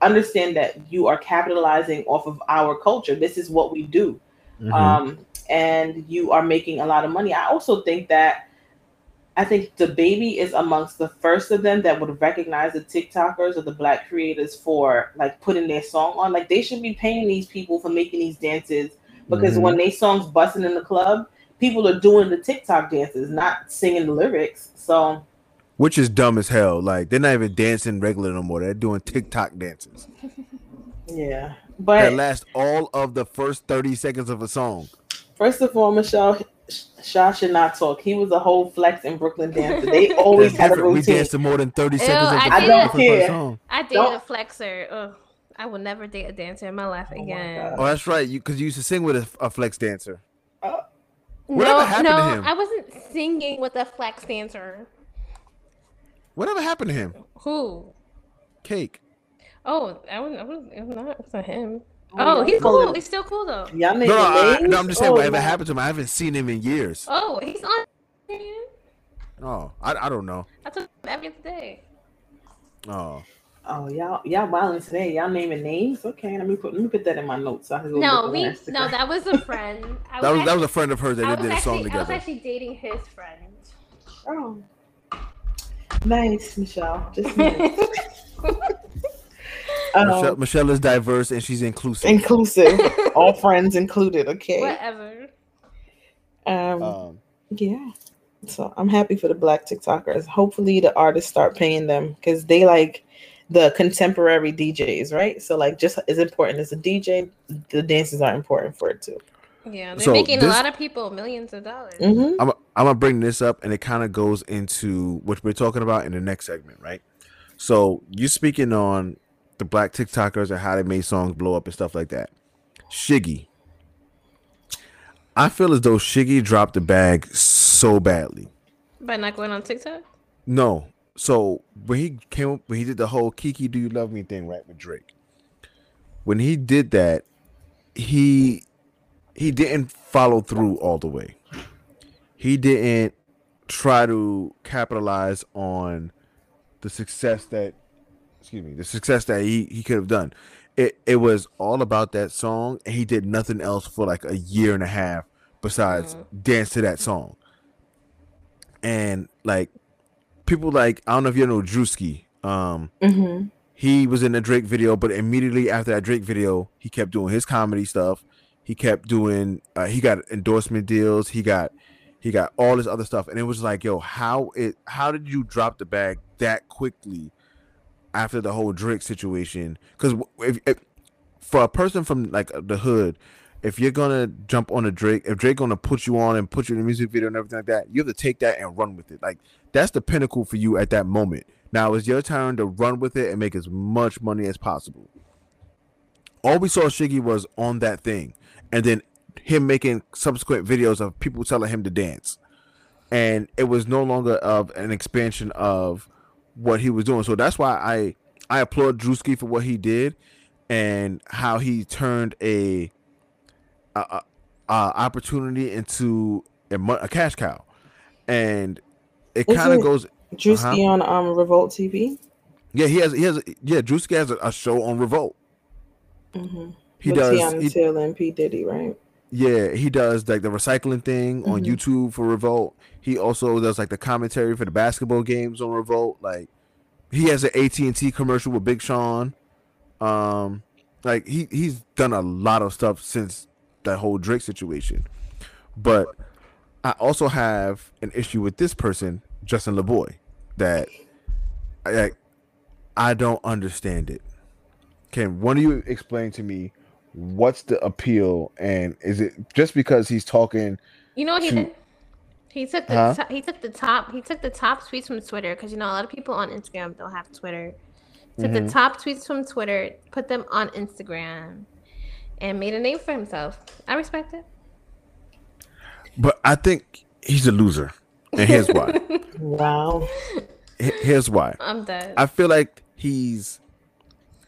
understand that you are capitalizing off of our culture. This is what we do. Mm-hmm. Um, and you are making a lot of money. I also think that, I think the baby is amongst the first of them that would recognize the TikTokers or the Black creators for like putting their song on. Like, they should be paying these people for making these dances, because mm-hmm. when they songs busting in the club, people are doing the TikTok dances, not singing the lyrics. So, which is dumb as hell. Like, they're not even dancing regular no more. They're doing TikTok dances. Yeah. But that lasts all of the first thirty seconds of a song. First of all, Michelle, Sha should not talk. He was a whole flex in Brooklyn dancer. They always had a routine. We danced to more than thirty seconds of the I don't care. Song. I dated don't. a flexer. Ugh, I will never date a dancer in my life oh again. My oh, that's right. You Because you used to sing with a, a flex dancer. Uh, Whatever no, happened no, to him? I wasn't singing with a flex dancer. Whatever happened to him? Who? Cake. Oh, I was, I was, it was not, it wasn't him. Oh, oh he's cool. Him. He's still cool though. Y'all no, I, no, I'm just saying, oh, whatever man. happened to him, I haven't seen him in years. Oh, he's on. Oh, I, I don't know. I took him every day. Oh. Oh, y'all, y'all wilding today. Y'all naming names. Okay, let me put let me put that in my notes. So I can go no, we no, that was a friend. I that was actually, that was a friend of hers that they did actually, a song together. I was actually dating his friend. Oh. Nice, Michelle. Just nice. um, Michelle, Michelle is diverse and she's inclusive. Inclusive, all friends included. Okay. Whatever. Um, um. Yeah. So I'm happy for the Black TikTokers. Hopefully the artists start paying them, because they like the contemporary D Js, right? So like, just as important as a D J, the dances are important for it too. Yeah, they're so making this, a lot of people millions of dollars. Mm-hmm. I'm I'm gonna bring this up, and it kind of goes into what we're talking about in the next segment, right? So you speaking on the Black TikTokers and how they made songs blow up and stuff like that. Shiggy, I feel as though Shiggy dropped the bag so badly. By not going on TikTok? No. So when he came up, when he did the whole "Kiki, do you love me" thing, right, with Drake. When he did that, he. He didn't follow through all the way. He didn't try to capitalize on the success that, excuse me, the success that he, he could have done. It it was all about that song, and he did nothing else for like a year and a half besides mm-hmm. dance to that song. And like people like, I don't know if you know Drewski. Um, mm-hmm. He was in the Drake video, but immediately after that Drake video, he kept doing his comedy stuff. He kept doing, uh, he got endorsement deals. He got, he got all this other stuff. And it was like, yo, how it, how did you drop the bag that quickly after the whole Drake situation? Because if, if, for a person from like the hood, if you're gonna jump on a Drake, if Drake gonna put you on and put you in a music video and everything like that, you have to take that and run with it. Like, that's the pinnacle for you at that moment. Now it's your turn to run with it and make as much money as possible. All we saw Shiggy was on that thing, and then him making subsequent videos of people telling him to dance, and it was no longer of an expansion of what he was doing. So that's why I I applaud Drewski for what he did and how he turned a, a, a, a opportunity into a, a cash cow, and it kind of goes. Drewski uh-huh. on um Revolt T V. Yeah, he has. He has. Yeah, Drewski has a, a show on Revolt. Mm-hmm. He does. Tiana he, Till and P. Diddy, right? Yeah, he does like the recycling thing mm-hmm. on YouTube for Revolt. He also does like the commentary for the basketball games on Revolt. Like, he has an A T and T commercial with Big Sean. Um, like he he's done a lot of stuff since that whole Drake situation. But I also have an issue with this person, Justin LaBoy, that like I don't understand it. Can one of you explain to me what's the appeal, and is it just because he's talking? You know what he to, did? He took the huh? to, he took the top he took the top tweets from Twitter, because you know a lot of people on Instagram don't have Twitter. Took mm-hmm. the top tweets from Twitter, put them on Instagram, and made a name for himself. I respect it, but I think he's a loser, and here's why. Wow. Here's why. I'm dead. I feel like he's.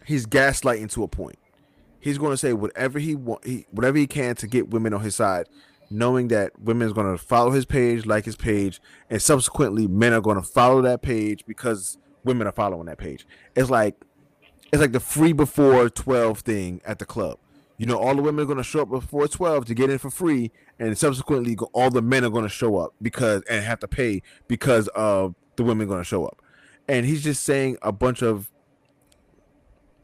He's gaslighting to a point. He's going to say whatever he want, he, whatever he can to get women on his side, knowing that women is going to follow his page, like his page, and subsequently men are going to follow that page because women are following that page. It's like, it's like the free before twelve thing at the club. You know, all the women are going to show up before twelve to get in for free, and subsequently all the men are going to show up because and have to pay because of the women going to show up. And he's just saying a bunch of.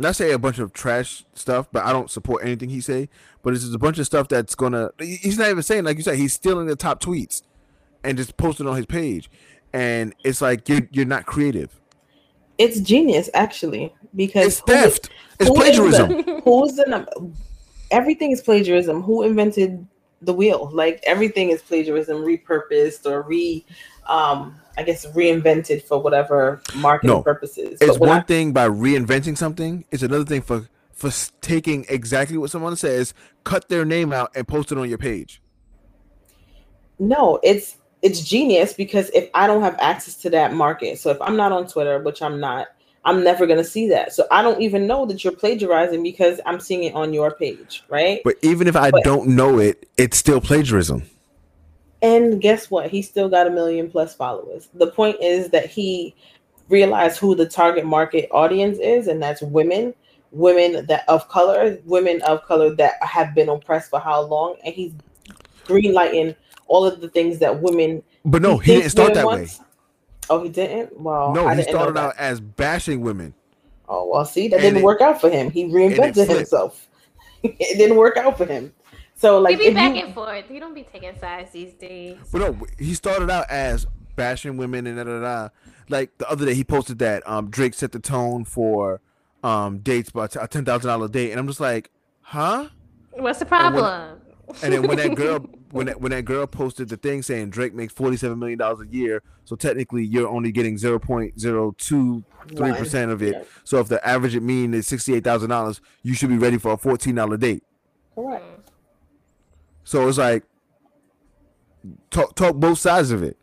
Not say a bunch of trash stuff, but I don't support anything he say. But it's just a bunch of stuff that's gonna. He's not even saying, like you said, he's stealing the top tweets and just posting on his page, and it's like you're you're not creative. It's genius, actually, because it's theft. Is, it's plagiarism. Is the, who's the number? Everything is plagiarism. Who invented the wheel? Like, everything is plagiarism, repurposed or re. Um, I guess reinvented for whatever marketing no, purposes. But it's one I- thing by reinventing something. It's another thing for, for taking exactly what someone says, cut their name out, and post it on your page. No, it's it's genius, because if I don't have access to that market, so if I'm not on Twitter, which I'm not, I'm never going to see that. So I don't even know that you're plagiarizing because I'm seeing it on your page, right? But even if I but- don't know it, it's still plagiarism. And guess what? He still got a million plus followers. The point is that he realized who the target market audience is, and that's women, women that of color, women of color that have been oppressed for how long, and he's greenlighting all of the things that women. But no, he, he didn't start that wants. way. Oh, he didn't? Well, no, I he started out as bashing women. Oh, well, see, that and didn't it, work out for him. He reinvented himself. It didn't work out for him. So like, he be back you, and forth. He don't be taking sides these days. But no, he started out as bashing women and da da da. Like the other day, he posted that um, Drake set the tone for um, dates by a ten thousand dollar date, and I'm just like, huh? What's the problem? And, when, and then when that girl, when that, when that girl posted the thing saying Drake makes forty seven million dollars a year, so technically you're only getting zero point zero two three percent of it. Yep. So if the average it mean is sixty eight thousand dollars, you should be ready for a fourteen dollar date. Correct. So it's like, talk, talk both sides of it.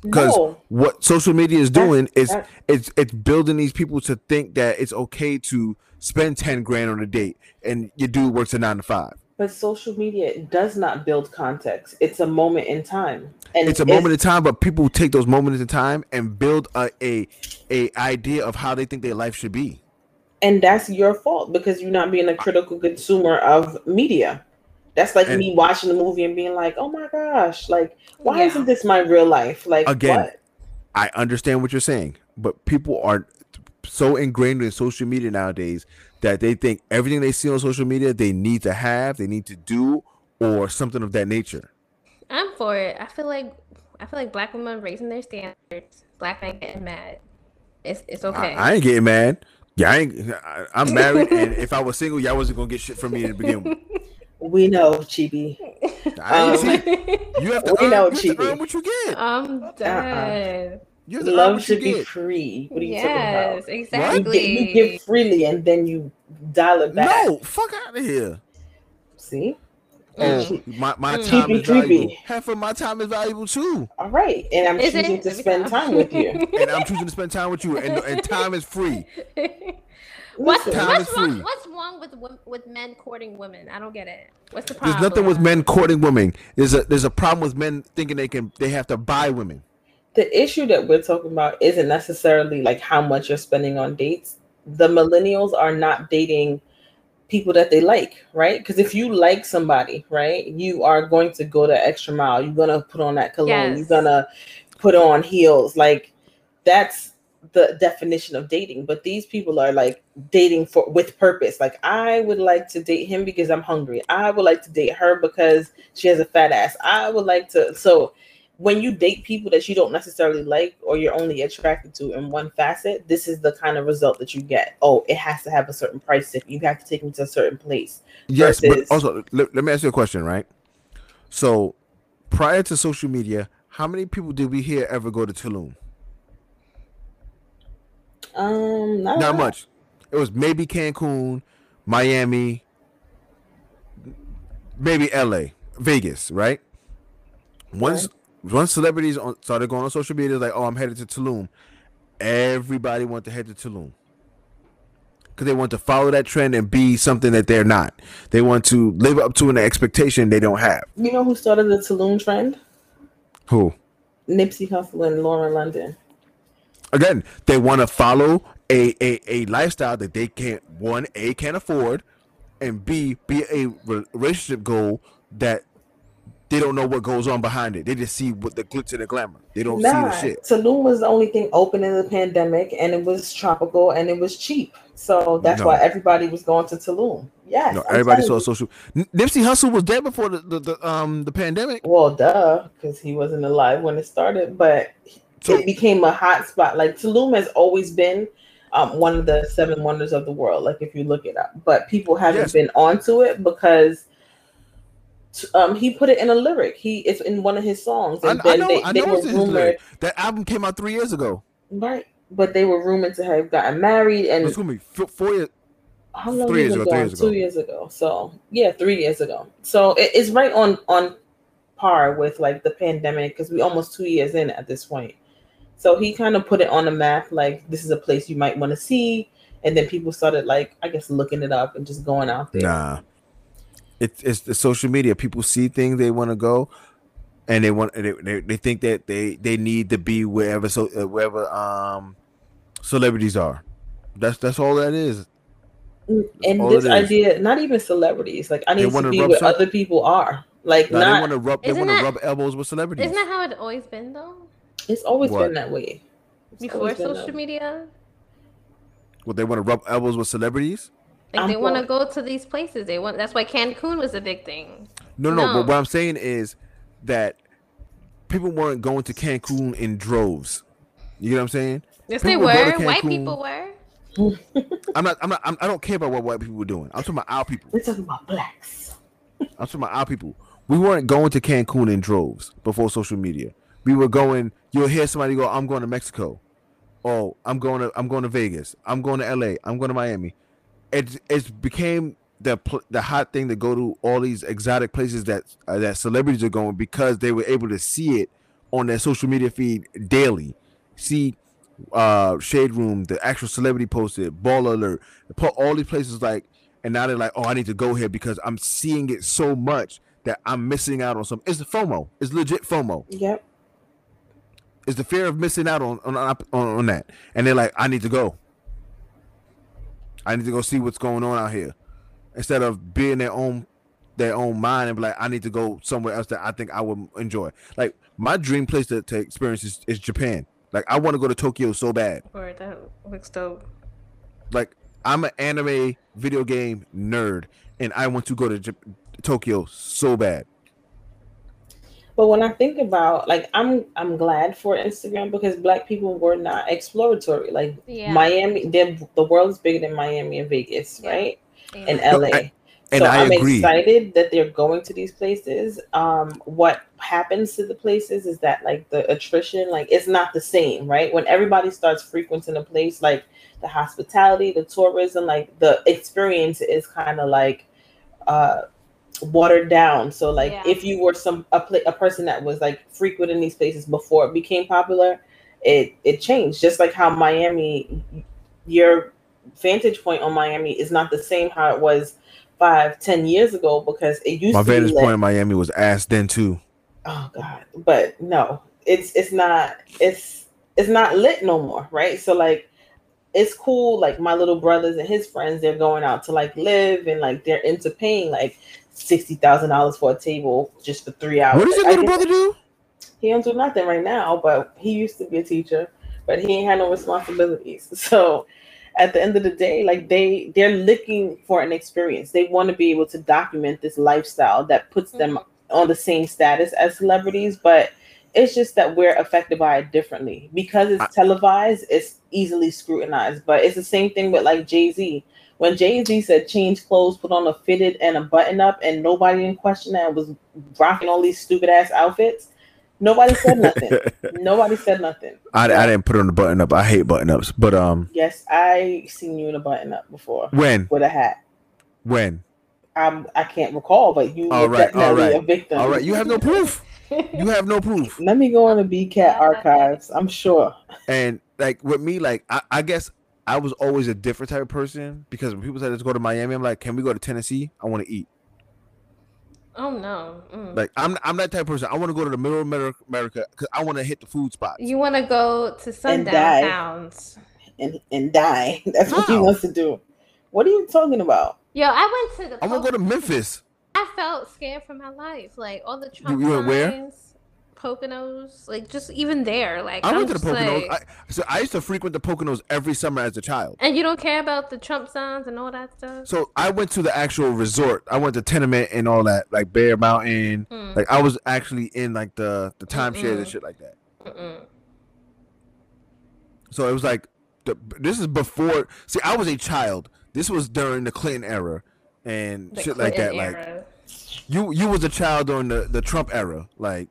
Because no. what social media is doing that, is that. it's it's building these people to think that it's okay to spend ten grand on a date and your dude works a nine to five. But social media does not build context. It's a moment in time. And it's a moment in time, but people take those moments in time and build a, a a idea of how they think their life should be. And that's your fault, because you're not being a critical consumer of media. That's like and, me watching the movie and being like, oh my gosh, like, why yeah. isn't this my real life? Like, again, what? I understand what you're saying, but people are so ingrained in social media nowadays that they think everything they see on social media, they need to have, they need to do, or something of that nature. I'm for it. I feel like, I feel like black women raising their standards. Black men getting mad. It's it's okay. I, I ain't getting mad. Yeah, I ain't, I, I'm married, and if I was single, y'all wasn't gonna get shit from me to begin with. We know, Chibi. I ain't um, you have to we earn, know, you have to earn what you get. I'm dead. Uh-uh. You have to Love earn what should you be get. Free. What are you yes, talking about? Exactly. You, you give freely, and then you dial it back. No, fuck out of here. See. Um, my my mm. time Chibi, is valuable. Chibi. Half of my time is valuable too. All right, and I'm is choosing it? to spend time with you. And I'm choosing to spend time with you, and, and time is free. What's, time what's is wrong? Free. What's wrong with with men courting women? I don't get it. What's the problem? There's nothing with men courting women. There's a there's a problem with men thinking they can they have to buy women. The issue that we're talking about isn't necessarily like how much you're spending on dates. The millennials are not dating people that they like, right? Because if you like somebody, right, you are going to go the extra mile. You're gonna put on that cologne. Yes. You're gonna put on heels. Like that's the definition of dating. But these people are like dating for with purpose. Like I would like to date him because I'm hungry. I would like to date her because she has a fat ass. I would like to. So when you date people that you don't necessarily like or you're only attracted to in one facet, this is the kind of result that you get. Oh, it has to have a certain price tag. You have to take them to a certain place. Yes, versus... but also, let, let me ask you a question, right? So, prior to social media, how many people did we hear ever go to Tulum? Um, Not, not much. It was maybe Cancun, Miami, maybe L A, Vegas, right? Once... Right. Once celebrities on, started going on social media, like, oh, I'm headed to Tulum. Everybody wants to head to Tulum. Because they want to follow that trend and be something that they're not. They want to live up to an expectation they don't have. You know who started the Tulum trend? Who? Nipsey Hussle and Lauren London. Again, they want to follow a, a, a lifestyle that they can't, one, A, can't afford, and B, be a relationship goal that they don't know what goes on behind it. They just see what the glitz and the glamour. They don't nah, see the shit. Tulum was the only thing open in the pandemic, and it was tropical and it was cheap. So that's no. why everybody was going to Tulum. Yes. No, everybody saw social. N- Nipsey Hussle was dead before the, the, the um the pandemic. Well, duh, because he wasn't alive when it started, but so, it became a hot spot. Like Tulum has always been um one of the seven wonders of the world. Like if you look it up, but people haven't yes. been onto it because. Um, he put it in a lyric. He it's in one of his songs. And I, I know, they, I know they it's rumored, that album came out three years ago. Right, but they were rumored to have gotten married. And excuse me, four years. How long three years ago? Three years ago. Two years ago. So yeah, three years ago. So it, it's right on on par with like the pandemic because we almost two years in at this point. So he kind of put it on the map. Like this is a place you might want to see, and then people started like I guess looking it up and just going out there. Nah. It's, it's the social media. People see things they want to go, and they want they, they, they think that they, they need to be wherever so uh, wherever um celebrities are. That's that's all that is. That's and this idea, is. not even celebrities. Like I need to be where some, other people are. Like no, not they want to rub they want to rub elbows with celebrities. Isn't that how it's always been though? It's always what? been that way. It's Before social that. media. Well, they want to rub elbows with celebrities. Like they want to go to these places. They want. That's why Cancun was a big thing. No, no, no. But what I'm saying is that people weren't going to Cancun in droves. You get what I'm saying? Yes, people they were. White people were. I'm not. I'm not. I'm, I don't care about what white people were doing. I'm talking about our people. We're talking about blacks. I'm talking about our people. We weren't going to Cancun in droves before social media. We were going. You'll hear somebody go, "I'm going to Mexico." Oh, I'm going to. I'm going to Vegas. I'm going to L A. I'm going to Miami. It it's became the the hot thing to go to all these exotic places that uh, that celebrities are going because they were able to see it on their social media feed daily. See, uh, Shade Room, the actual celebrity posted, Ball Alert, put all these places like, and now they're like, oh, I need to go here because I'm seeing it so much that I'm missing out on something. It's the FOMO. It's legit FOMO. Yep. It's the fear of missing out on on on, on that, and they're like, I need to go. I need to go see what's going on out here, instead of being their own, their own mind and be like, I need to go somewhere else that I think I would enjoy. Like my dream place to, to experience is, is Japan. Like I want to go to Tokyo so bad. Or that looks dope. Like I'm an anime video game nerd, and I want to go to J- Tokyo so bad. But when I think about, like, I'm I'm glad for Instagram because Black people were not exploratory. Like, yeah. Miami, the world's bigger than Miami and Vegas, yeah. right? Yeah. And L A. No, I, and so I I'm agree. excited that they're going to these places. Um, what happens to the places is that, like, the attrition, like, it's not the same, right? When everybody starts frequenting a place, like, the hospitality, the tourism, like, the experience is kind of, like, uh, watered down. So like yeah. if you were some a, pl- a person that was like frequenting these places before it became popular, it it changed. Just like how Miami, your vantage point on Miami is not the same how it was five ten years ago, because it used my to be my vantage like, point in Miami was ass then too. Oh god. But no, it's it's not it's it's not lit no more, right? So like it's cool, like my little brothers and his friends, they're going out to like live and like they're into paying like sixty thousand dollars for a table just for three hours. What does your little brother do? He don't do nothing right now, but he used to be a teacher, but he ain't had no responsibilities. So at the end of the day, like they they're looking for an experience. They want to be able to document this lifestyle that puts them mm-hmm. on the same status as celebrities, but it's just that we're affected by it differently. Because it's I- televised, it's easily scrutinized. But it's the same thing with like Jay-Z. When Jay-Z said change clothes, put on a fitted and a button up, and nobody didn't question that, was rocking all these stupid ass outfits, nobody said nothing. Nobody said nothing. I, I didn't put on the button up. I hate button ups. But um. Yes, I seen you in a button up before. When? With a hat. When? I'm I can't recall, but you all were right, definitely all right. a victim. All right, you have no proof. You have no proof. Let me go on the B C A T archives. I'm sure. And like with me, like I, I guess. I was always a different type of person because when people said let's go to Miami, I'm like, can we go to Tennessee? I want to eat. Oh no! Mm. Like I'm, I'm that type of person. I want to go to the middle of America because I want to hit the food spots. You want to go to sundown towns and and die. That's How? what he wants to do. What are you talking about? Yo, I went to the. I want to go to Memphis. I felt scared for my life, like all the Trump you, you went where? Poconos, like just even there, like I I'm went to the Poconos. Like, I, so I used to frequent the Poconos every summer as a child. And you don't care about the Trump signs and all that stuff. So I went to the actual resort. I went to Tenement and all that, like Bear Mountain. Mm. Like I was actually in like the the timeshares and shit like that. Mm-mm. So it was like the, this is before. See, I was a child. This was during the Clinton era and the shit Clinton like that. Era. Like you, you was a child during the the Trump era, like.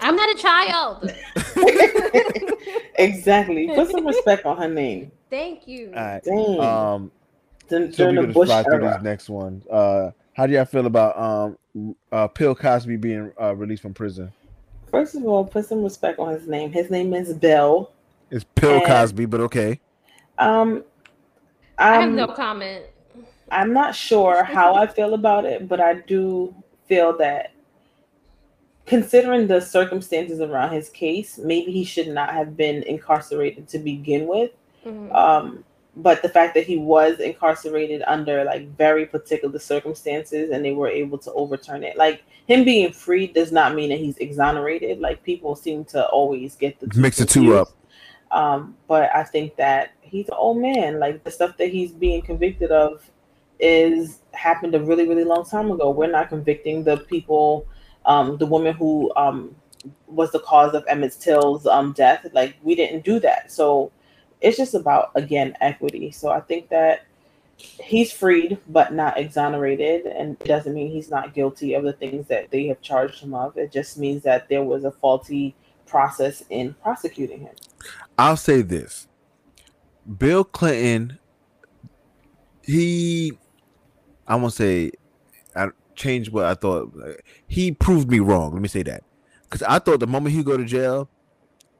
I'm not a child. Exactly. Put some respect on her name. Thank you. All right. Dang. Um, During so the Bush era. Through this next one. Uh, how do y'all feel about um, uh, Bill Cosby being uh, released from prison? First of all, put some respect on his name. His name is Bill. It's Bill Cosby, but okay. Um, I'm, I have no comment. I'm not sure how I feel about it, but I do feel that considering the circumstances around his case, maybe he should not have been incarcerated to begin with. Mm-hmm. Um, but the fact that he was incarcerated under like very particular circumstances and they were able to overturn it, like him being free does not mean that he's exonerated. Like people seem to always get the two mix the two up. Um, but I think that he's an old man. Like the stuff that he's being convicted of is happened a really, really long time ago. We're not convicting the people. Um, the woman who um, was the cause of Emmett Till's um, death, like we didn't do that. So it's just about, again, equity. So I think that he's freed but not exonerated, and it doesn't mean he's not guilty of the things that they have charged him of. It just means that there was a faulty process in prosecuting him. I'll say this. Bill Clinton, he, I won't say... I, Changed what I thought. He proved me wrong. Let me say that, because I thought the moment he go to jail,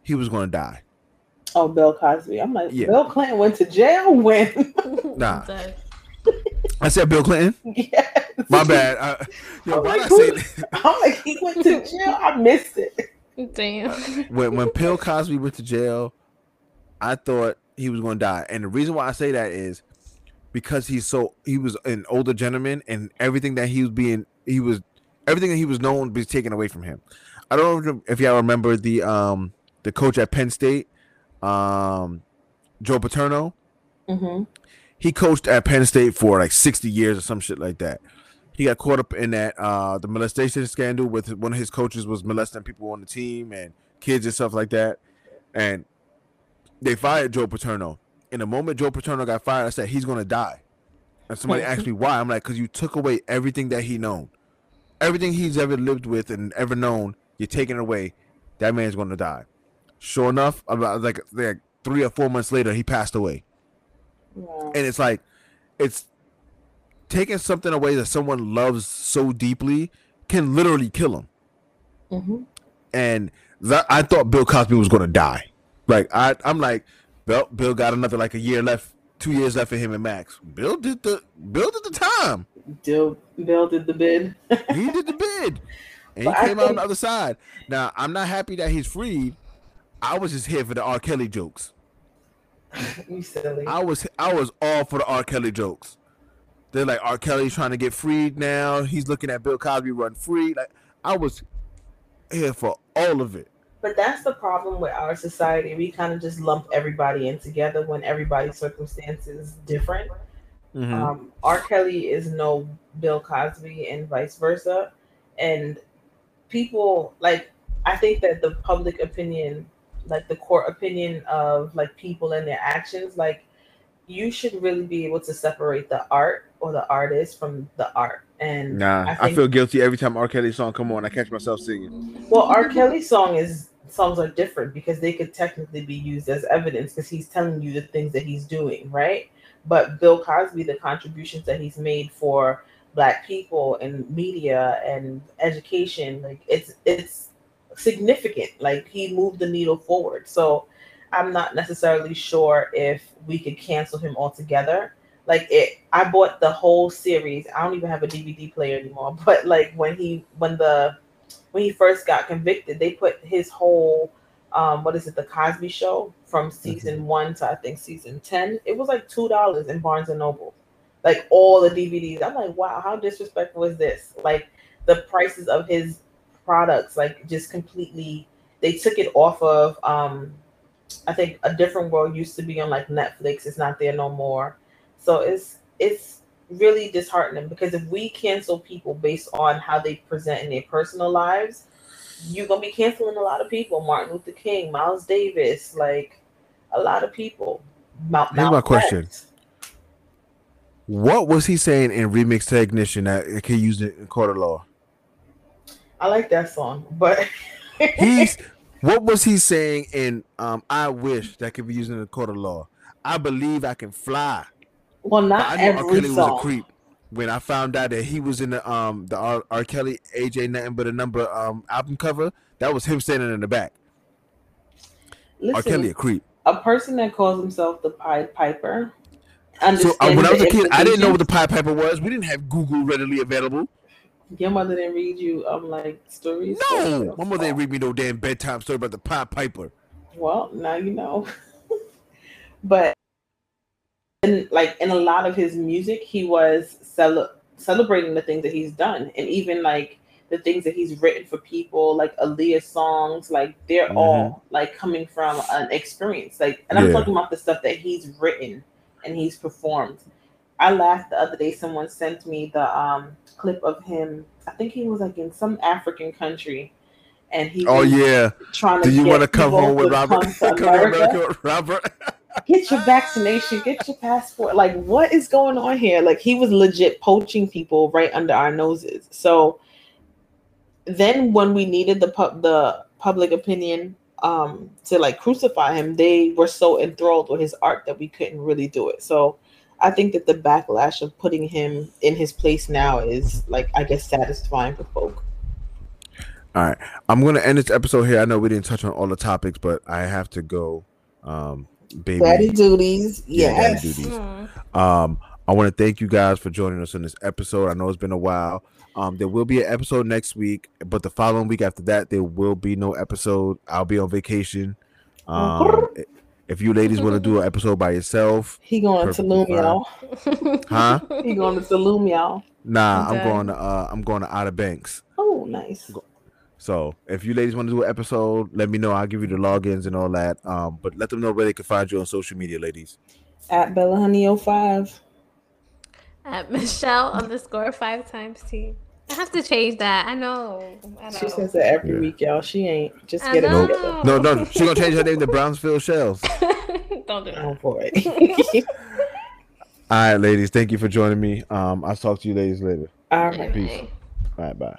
he was gonna die. Oh, Bill Cosby! I'm like, yeah. Bill Clinton went to jail when? Nah, I said Bill Clinton. Yes. My bad. I, yo, I'm, like, I who, say I'm like, he went to jail. I missed it. Damn. When when Bill Cosby went to jail, I thought he was gonna die, and the reason why I say that is. Because he's so he was an older gentleman, and everything that he was being he was everything that he was known to be taken away from him. I don't know if y'all remember the um the coach at Penn State, um Joe Paterno. Mm-hmm. He coached at Penn State for like sixty years or some shit like that. he got caught up in that uh, the molestation scandal with one of his coaches was molesting people on the team and kids and stuff like that. And they fired Joe Paterno. And the moment Joe Paterno got fired, I said, he's going to die. And somebody asked me why. I'm like, because you took away everything that he known. Everything he's ever lived with and ever known, you're taking it away. That man's going to die. Sure enough, about like, like three or four months later, he passed away. Yeah. And it's like, it's taking something away that someone loves so deeply can literally kill him. Mm-hmm. And that, I thought Bill Cosby was going to die. Like, I, I'm like, Bill, Bill got another like a year left, two years left for him and Max. Bill did the Bill did the time. Bill, Bill did the bid. He did the bid. And but he came I out think... on the other side. Now, I'm not happy that he's free. I was just here for the R. Kelly jokes. You silly. I was I was all for the R. Kelly jokes. They're like, R. Kelly's trying to get freed now. He's looking at Bill Cosby run free. Like, I was here for all of it. But that's the problem with our society. We kind of just lump everybody in together when everybody's circumstance is different. Mm-hmm. Um, R. Kelly is no Bill Cosby and vice versa. And people, like, I think that the public opinion, like the court opinion of like people and their actions, like you should really be able to separate the art or the artist from the art. And nah, I, I feel guilty every time R. Kelly's song come on. I catch myself singing. Well, R. Kelly's song is songs are different because they could technically be used as evidence because he's telling you the things that he's doing, right? But Bill Cosby, the contributions that he's made for Black people and media and education, like it's it's significant. Like he moved the needle forward. So I'm not necessarily sure if we could cancel him altogether. Like it, I bought the whole series. I don't even have a D V D player anymore. But like when he, when the, when he first got convicted, they put his whole, um, what is it, the Cosby Show from season mm-hmm. one to I think season ten. It was like two dollars in Barnes and Noble, like all the D V Ds. I'm like, wow, how disrespectful is this? Like the prices of his products, like just completely. They took it off of. Um, I think A Different World used to be on like Netflix. It's not there no more. So it's it's really disheartening because if we cancel people based on how they present in their personal lives, you're going to be canceling a lot of people. Martin Luther King, Miles Davis, like a lot of people. Mount, Here's Mount my West. question. What was he saying in Remix Technician that it can use it in court of law? I like that song, but... He's What was he saying in um, I Wish that could be used in the court of law? I Believe I Can Fly. Well, not but I knew every R. Kelly song. Was a creep when I found out that he was in the um the R. R. Kelly A J Nothing But a Number um album cover. That was him standing in the back. Listen, R. Kelly a creep. A person that calls himself the Pied Piper. So uh, when I was a kid, I didn't know what the Pied Piper was. We didn't have Google readily available. Your mother didn't read you um like stories. No, my mother didn't read me no damn bedtime story about the Pied Piper. Well, now you know. But. And like in a lot of his music, he was cel- celebrating the things that he's done, and even like the things that he's written for people, like Aaliyah songs, like they're mm-hmm. all like coming from an experience. Like, and I'm yeah. talking about the stuff that he's written and he's performed. I laughed the other day. Someone sent me the um clip of him. I think he was like in some African country, and he oh was, yeah, trying to. Do you want to come home with Robert? Come to America with Robert. Get your vaccination, get your passport. Like, what is going on here? Like, he was legit poaching people right under our noses. So then when we needed the pub, the public opinion um, to, like, crucify him, they were so enthralled with his art that we couldn't really do it. So I think that the backlash of putting him in his place now is, like, I guess satisfying for folk. All right. I'm going to end this episode here. I know we didn't touch on all the topics, but I have to go... Um, Baby. Daddy duties, yeah, yes. Daddy duties. Mm. Um, I want to thank you guys for joining us on this episode. I know it's been a while. Um, there will be an episode next week, but the following week after that, there will be no episode. I'll be on vacation. Um, if you ladies want to do an episode by yourself, he going to Tulum, y'all. Huh? He going to Tulum, y'all. Nah, okay. I'm going to. Uh, I'm going to Outer Banks. Oh, nice. Go- So if you ladies want to do an episode, let me know. I'll give you the logins and all that. Um, but let them know where they can find you on social media, ladies. At Bella Honey oh five. at Michelle underscore five times T. I have to change that. I know. I know. She says that every yeah. week, y'all. She ain't. Just I get know. It together. No, no. She's going to change her name to Brownsville Shells. Don't do that. Oh, boy. All right, ladies. Thank you for joining me. Um, I'll talk to you ladies later. All right. Peace. All right, bye.